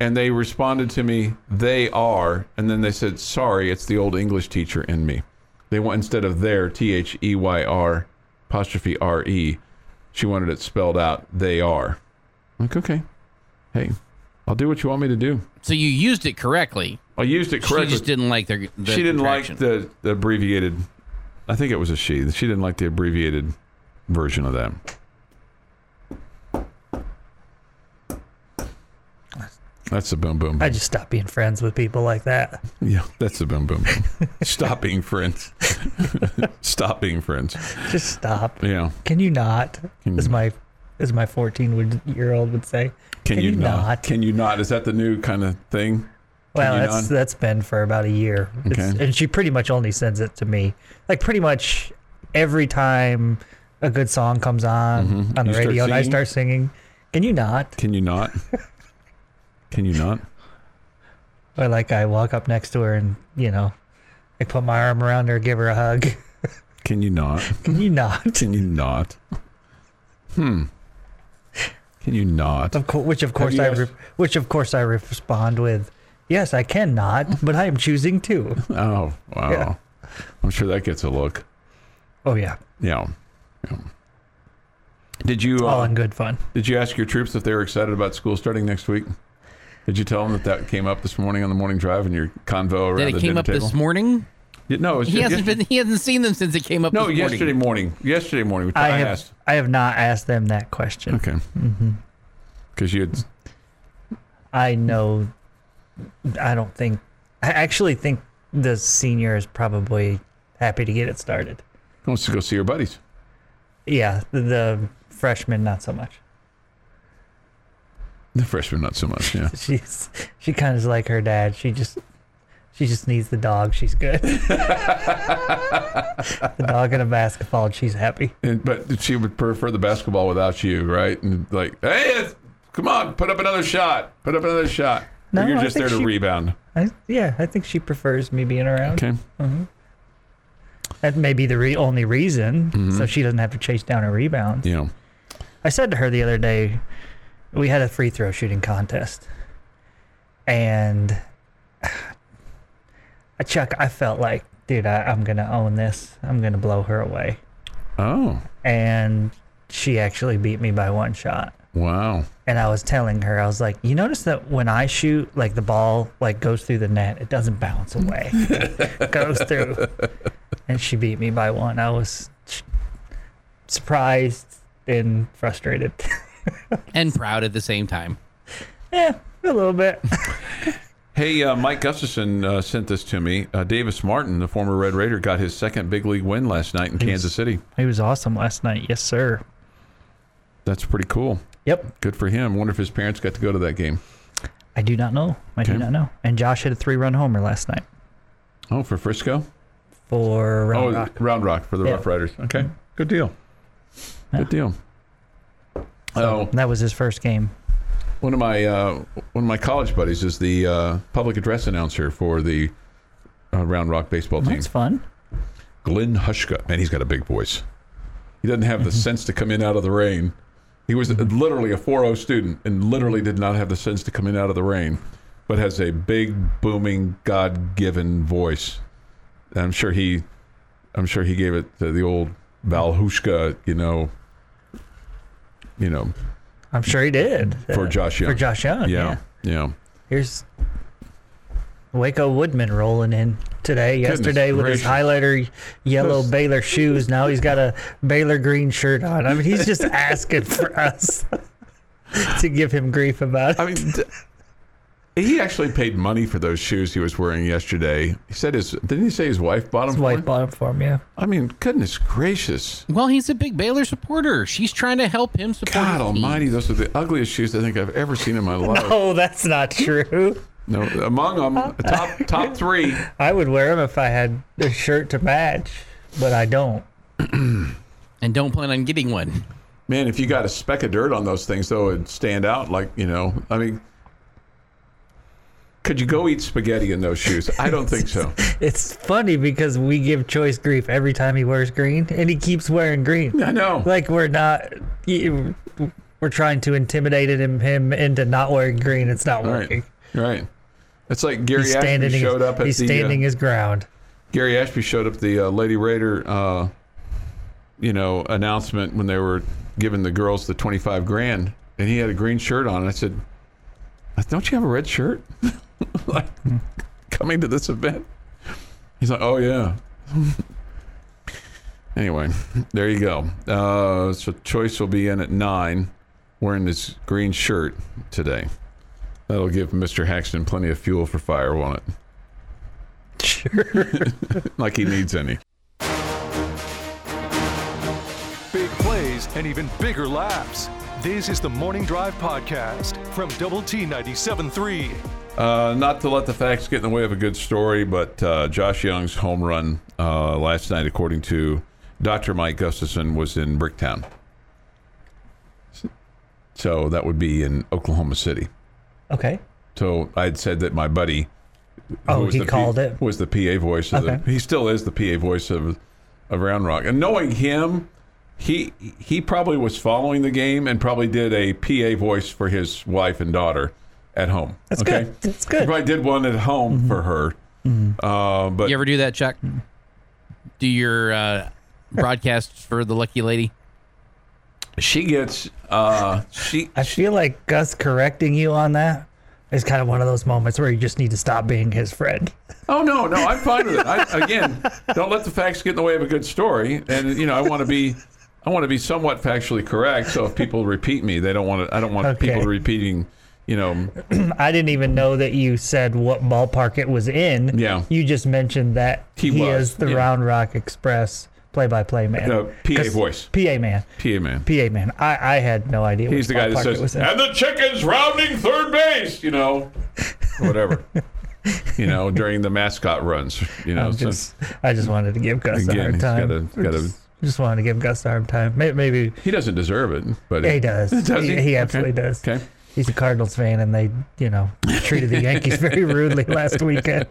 and they responded to me, they are, and then they said, sorry, it's the old English teacher in me. They went instead of there, T H E Y R, apostrophe R E. She wanted it spelled out, they are. I'm like, okay. Hey, I'll do what you want me to do. So you used it correctly. I used it correctly. She just didn't like their, the She didn't like the, the abbreviated, I think it was a she. She didn't like the abbreviated version of that. That's the boom, boom, boom. I just stop being friends with people like that. Yeah, that's the boom, boom, boom. Stop being friends. Stop being friends. Just stop. Yeah. Can you not? Can as you, my as my fourteen-year-old would say. Can, can you, you not? not? Can you not? Is that the new kind of thing? Can well, that's not? that's been for about a year. Okay. It's, and she pretty much only sends it to me. Like pretty much every time a good song comes on mm-hmm. on the you radio and I start singing. Can you not? Can you not? Can you not? Or like I walk up next to her and, you know, I put my arm around her, give her a hug. Can you not? Can you not? Can you not? Hmm. Can you not? Of co- which of course I re- which of course I respond with, yes, I can not, but I am choosing to. Oh, wow. Yeah. I'm sure that gets a look. Oh yeah. Yeah. Yeah. Did you? It's all uh, in good fun. Did you ask your troops if they were excited about school starting next week? Did you tell them that that came up this morning on the morning drive in your convo around the dinner table? That it came up this morning? No, it's he just, hasn't been, he hasn't seen them since it came up. No, this yesterday morning. morning. Yesterday morning, which I, I have, asked. I have not asked them that question. Okay. Because mm-hmm. you had... I know. I don't think. I actually think the senior is probably happy to get it started. He wants to go see your buddies. Yeah, the, the freshman not so much. The freshman not so much. Yeah. She's she kind of is like her dad. She just. She just needs the dog. She's good. The dog and a basketball, and she's happy. And, but she would prefer the basketball without you, right? And like, hey, come on, put up another shot. Put up another shot. No, or you're just there to she, rebound. I, yeah, I think she prefers me being around. Okay. Mm-hmm. That may be the re- only reason, mm-hmm. so she doesn't have to chase down a rebound. Yeah. I said to her the other day, we had a free throw shooting contest. And... Chuck, I felt like, dude, I, I'm going to own this. I'm going to blow her away. Oh. And she actually beat me by one shot. Wow. And I was telling her, I was like, you notice that when I shoot, like the ball like goes through the net. It doesn't bounce away. It goes through. And she beat me by one. I was surprised and frustrated. And proud at the same time. Yeah, a little bit. Hey, uh, Mike Gustafson uh, sent this to me. Uh, Davis Martin, the former Red Raider, got his second big league win last night in he Kansas was, City. He was awesome last night. Yes, sir. That's pretty cool. Yep. Good for him. Wonder if his parents got to go to that game. I do not know. I okay. do not know. And Josh hit a three-run homer last night. Oh, for Frisco? For Round oh, Rock. Oh, Round Rock for the yeah. Rough Riders. Okay. Mm-hmm. Good deal. Yeah. Good deal. So, oh, that was his first game. One of my uh, one of my college buddies is the uh, public address announcer for the uh, Round Rock baseball team. That's fun. Glenn Hushka. Man, he's got a big voice. He doesn't have the mm-hmm. sense to come in out of the rain. He was mm-hmm. literally a four oh student and literally did not have the sense to come in out of the rain, but has a big, booming, God-given voice. And I'm sure he, I'm sure he gave it to the old Val Hushka, you know, you know. I'm sure he did. For uh, Josh Young. For Josh Young, yeah. Yeah. yeah. Here's Waco Woodman rolling in today. Goodness yesterday gracious. With his highlighter yellow Those... Baylor shoes. Now he's got a Baylor green shirt on. I mean, he's just asking for us to give him grief about it. I mean, th- he actually paid money for those shoes he was wearing yesterday. He said his, didn't he say his wife bought his them for him? His wife bought them for him, yeah. I mean, goodness gracious. Well, he's a big Baylor supporter. She's trying to help him support God almighty, those are the ugliest shoes I think I've ever seen in my life. No, that's not true. No, among them, top, top three. I would wear them if I had a shirt to match, but I don't. And don't plan on getting one. Man, if you got a speck of dirt on those things, though, it'd stand out like, you know, I mean... Could you go eat spaghetti in those shoes? I don't think so. It's funny because we give Choice grief every time he wears green, and he keeps wearing green. I know. Like we're not, we're trying to intimidate him, him into not wearing green. It's not working. Right. right. It's like Gary he's Ashby showed his, up at he's the... He's standing uh, his ground. Gary Ashby showed up the uh, Lady Raider, uh, you know, announcement when they were giving the girls the twenty-five grand, and he had a green shirt on. And I said, don't you have a red shirt? Like coming to this event, he's like, "Oh yeah." Anyway, there you go. Uh, so Choice will be in at nine, wearing his green shirt today. That'll give Mister Haxton plenty of fuel for fire, won't it? Sure. Like he needs any. Big plays and even bigger laughs. This is the Morning Drive podcast from Double T ninety-seven point three. Uh, not to let the facts get in the way of a good story, but uh, Josh Young's home run uh, last night, according to Doctor Mike Gustafson was in Bricktown. So that would be in Oklahoma City. Okay. So I'd said that my buddy, oh, who was, he the called P, it? was the P A voice. Of okay. the, he still is the P A voice of, of Round Rock. And knowing him, he he probably was following the game and probably did a P A voice for his wife and daughter at home. That's okay? good. That's good. He probably did one at home mm-hmm. for her. Mm-hmm. Uh, but you ever do that, Chuck? Do your uh, broadcasts for the lucky lady? She gets... Uh, she. I feel like Gus correcting you on that is kind of one of those moments where you just need to stop being his friend. Oh, no, no, I'm fine with it. I, again, don't let the facts get in the way of a good story. And, you know, I want to be... I want to be somewhat factually correct, so if people repeat me, they don't want to. I don't want okay. people repeating. You know, I didn't even know that you said what ballpark it was in. Yeah, you just mentioned that he, he was, is the yeah. Round Rock Express play-by-play man, uh, P A voice, P A man, P A man, P A man. I, I had no idea. He's the guy that says, "And the chickens rounding third base," you know, whatever. You know, during the mascot runs. You know, so, just, I just wanted to give Gus again, a hard time. Again, he's got to. Just wanted to give Gus a hard time. Maybe, maybe he doesn't deserve it, but yeah, he does. does he? He, he absolutely okay. does. Okay. He's a Cardinals fan, and they, you know, treated the Yankees very rudely last weekend.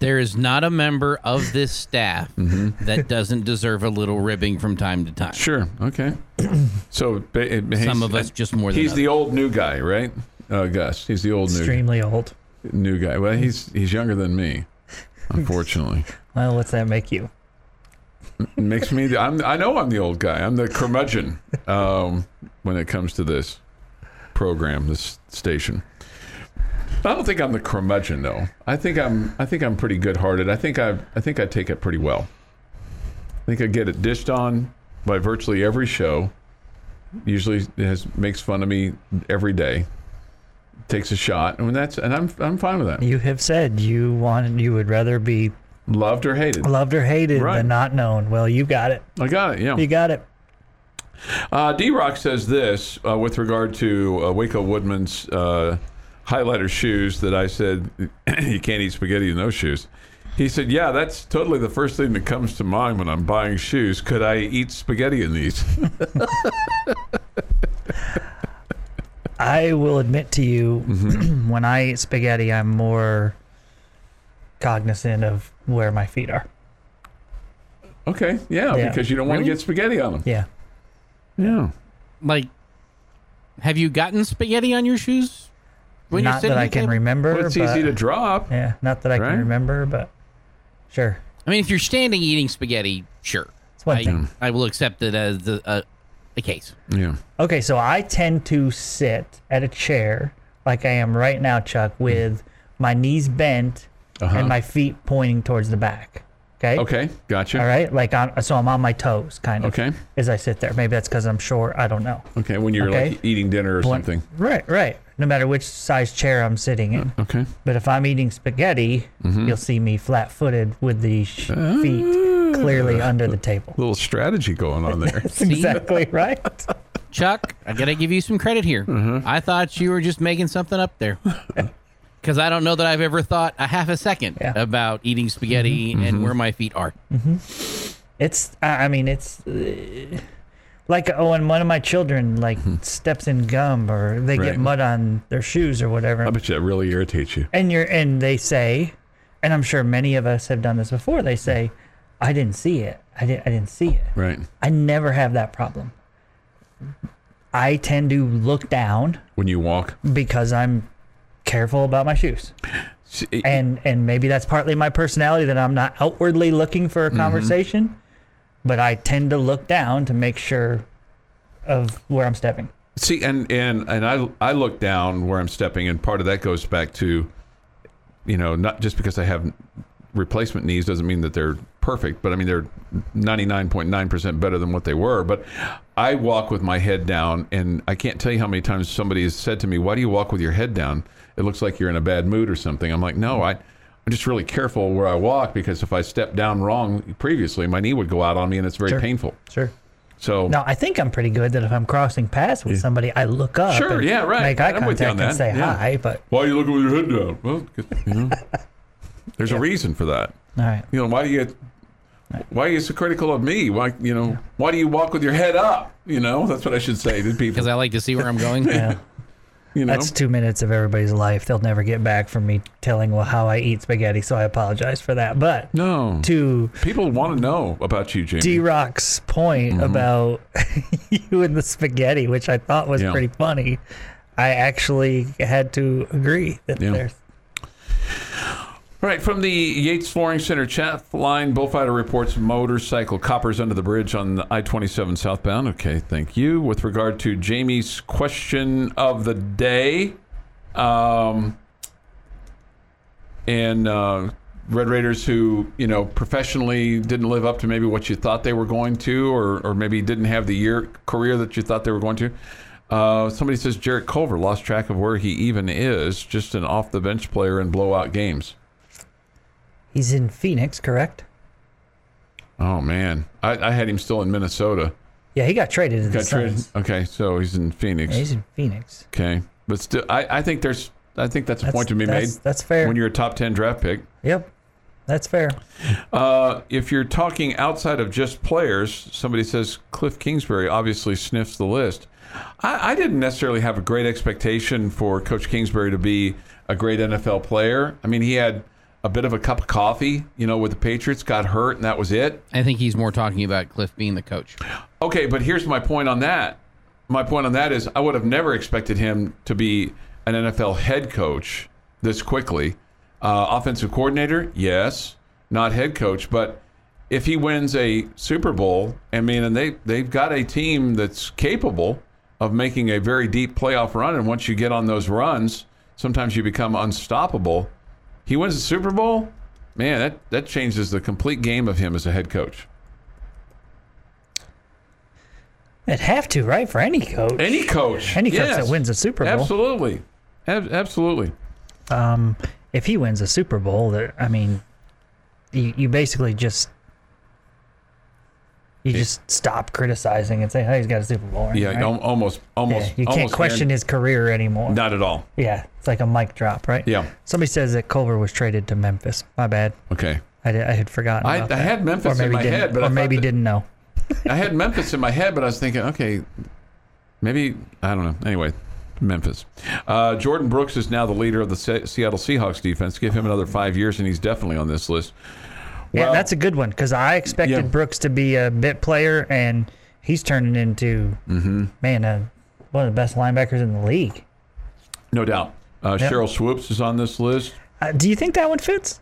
There is not a member of this staff mm-hmm. that doesn't deserve a little ribbing from time to time. Sure. Okay. So some of us just more than he's others. The old new guy, right? Uh, Gus. He's the old extremely new extremely old new guy. Well, he's he's younger than me, unfortunately. Well, what's that make you? Makes me. The, I'm. I know I'm the old guy. I'm the curmudgeon um, when it comes to this program, this station. I don't think I'm the curmudgeon though. I think I'm. I think I'm pretty good-hearted. I think I. I think I take it pretty well. I think I get it dished on by virtually every show. Usually has makes fun of me every day. Takes a shot, and that's and I'm. I'm fine with that. You have said you wanted. You would rather be. Loved or hated. Loved or hated, right. But not known. Well, you got it. I got it, yeah. You got it. Uh, D-Rock says this uh, with regard to uh, Waco Woodman's uh, highlighter shoes that I said, you can't eat spaghetti in those shoes. He said, yeah, that's totally the first thing that comes to mind when I'm buying shoes. Could I eat spaghetti in these? I will admit to you, mm-hmm. when I eat spaghetti, I'm more... cognizant of where my feet are. Okay, yeah, yeah. Because you don't want really? to get spaghetti on them. Yeah. Yeah. Like, have you gotten spaghetti on your shoes? When not you're that I can table? remember. Well, it's but, easy to drop. Yeah, not that I right? can remember, but sure. I mean, if you're standing eating spaghetti, sure. It's one I, thing. I will accept it as the, uh, the case. Yeah. Okay, so I tend to sit at a chair like I am right now, Chuck, with mm. my knees bent Uh-huh. and my feet pointing towards the back. Okay? Okay, gotcha. All right? Like, on, so I'm on my toes, kind of, okay. as I sit there. Maybe that's because I'm short. I don't know. Okay, when you're, okay? like, eating dinner or when, something. Right, right. No matter which size chair I'm sitting in. Uh, okay. But if I'm eating spaghetti, mm-hmm. you'll see me flat-footed with the sh- uh, feet clearly uh, under the table. Little strategy going on there. That's exactly right. Chuck, I got to give you some credit here. Uh-huh. I thought you were just making something up there. Because I don't know that I've ever thought a half a second yeah. about eating spaghetti mm-hmm. and mm-hmm. where my feet are. Mm-hmm. It's, I mean, it's uh, like oh, when one of my children like mm-hmm. steps in gum or they right. get mud on their shoes or whatever. I bet you that really irritates you. And you're, and they say, and I'm sure many of us have done this before. They say, "I didn't see it. I didn't. I didn't see it." Right. I never have that problem. I tend to look down when you walk because I'm. Careful about my shoes. And and maybe that's partly my personality that I'm not outwardly looking for a conversation, mm-hmm. but I tend to look down to make sure of where I'm stepping. See, and, and, and I I look down where I'm stepping, and part of that goes back to, you know, not just because I have replacement knees doesn't mean that they're perfect, but I mean, they're ninety-nine point nine percent better than what they were. But I walk with my head down, and I can't tell you how many times somebody has said to me, why do you walk with your head down? It looks like you're in a bad mood or something. I'm like, no, I, I'm just really careful where I walk because if I step down wrong previously, my knee would go out on me, and it's very sure. painful. Sure. So now I think I'm pretty good that if I'm crossing paths with somebody, I look up. Sure, yeah, right. Make eye I'm contact and that. say yeah. hi. But why are you looking with your head down? Well, you know, there's yeah. a reason for that. All right. You know, why do you Why are you so critical of me? Why, you know, yeah. why do you walk with your head up? You know, that's what I should say to people. Because I like to see where I'm going. Yeah. You know? That's two minutes of everybody's life they'll never get back from me telling well how I eat spaghetti, so I apologize for that. But no, to people want to know about you, Jamie. D-Rock's point mm-hmm. about you and the spaghetti, which I thought was yeah. pretty funny, I actually had to agree that yeah. there's... All right, from the Yates Flooring Center chat line, bullfighter reports motorcycle coppers under the bridge on I twenty-seven southbound. Okay, thank you. With regard to Jamie's question of the day, um, and uh, Red Raiders who, you know, professionally didn't live up to maybe what you thought they were going to, or or maybe didn't have the year career that you thought they were going to. Uh, somebody says Jarrett Culver lost track of where he even is, just an off-the-bench player in blowout games. He's in Phoenix, correct? Oh, man. I, I had him still in Minnesota. Yeah, he got traded to the Suns. Okay, so he's in Phoenix. Yeah, he's in Phoenix. Okay. But still, I, I think there's, I think that's a that's, point to be that's, made. That's fair. When you're a top ten draft pick. Yep, that's fair. Uh, if you're talking outside of just players, somebody says Cliff Kingsbury obviously sniffs the list. I, I didn't necessarily have a great expectation for Coach Kingsbury to be a great N F L player. I mean, he had... a bit of a cup of coffee, you know, with the Patriots, got hurt, and that was it. I think he's more talking about Cliff being the coach. Okay, but here's my point on that. My point on that is I would have never expected him to be an N F L head coach this quickly. Uh, offensive coordinator, yes, not head coach. But if he wins a Super Bowl, I mean, and they, they've got a team that's capable of making a very deep playoff run, and once you get on those runs, sometimes you become unstoppable. He wins the Super Bowl? Man, that, that changes the complete game of him as a head coach. It'd have to, right? For any coach. Any coach. Any coach yes. that wins a Super Bowl. Absolutely. Ab- absolutely. Um, if he wins a Super Bowl, there, I mean, you, you basically just you yeah. just stop criticizing and say, hey, he's got a Super Bowl. Right? Yeah, right? Al- almost. almost. Yeah, you almost can't question his career anymore. Not at all. Yeah. Like a mic drop, right? Yeah. Somebody says that Culver was traded to Memphis. My bad. Okay. I, did, I had forgotten. I, I had Memphis in my head, but or I maybe that, didn't know. I had Memphis in my head, but I was thinking, okay, maybe I don't know. Anyway, Memphis. Uh, Jordan Brooks is now the leader of the Se- Seattle Seahawks defense. Give him another five years, and he's definitely on this list. Well, yeah, that's a good one because I expected yeah. Brooks to be a bit player, and he's turning into mm-hmm. man uh, one of the best linebackers in the league. No doubt. Uh, yep. Cheryl Swoops is on this list. Uh, do you think that one fits?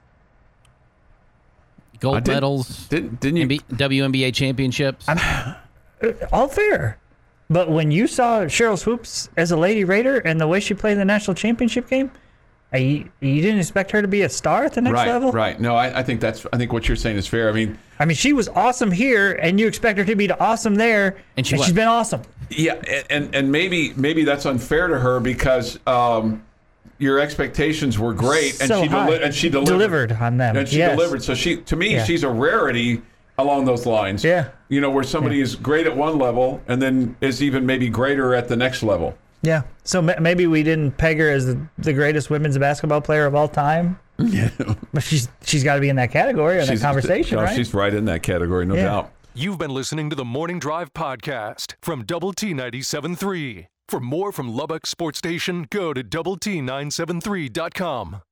Gold did, medals, did, didn't you? W N B A championships. I'm, all fair. But when you saw Cheryl Swoops as a Lady Raider and the way she played the national championship game, you, you didn't expect her to be a star at the next right, level? Right. No, I, I think that's. I think what you're saying is fair. I mean, I mean, she was awesome here, and you expect her to be awesome there, and, she and she's been awesome. Yeah, and, and maybe maybe that's unfair to her because. Um, Your expectations were great, and so she deli- and she delivered. delivered on them. And she yes. delivered. So she, to me, yeah. she's a rarity along those lines. Yeah, you know, where somebody yeah. is great at one level and then is even maybe greater at the next level. Yeah. So ma- maybe we didn't peg her as the, the greatest women's basketball player of all time. Yeah. But she's she's got to be in that category or that conversation, no, right? She's right in that category, no yeah. doubt. You've been listening to the Morning Drive podcast from Double T ninety-seven point three. For more from Lubbock Sports Station, go to double T nine seven three dot com.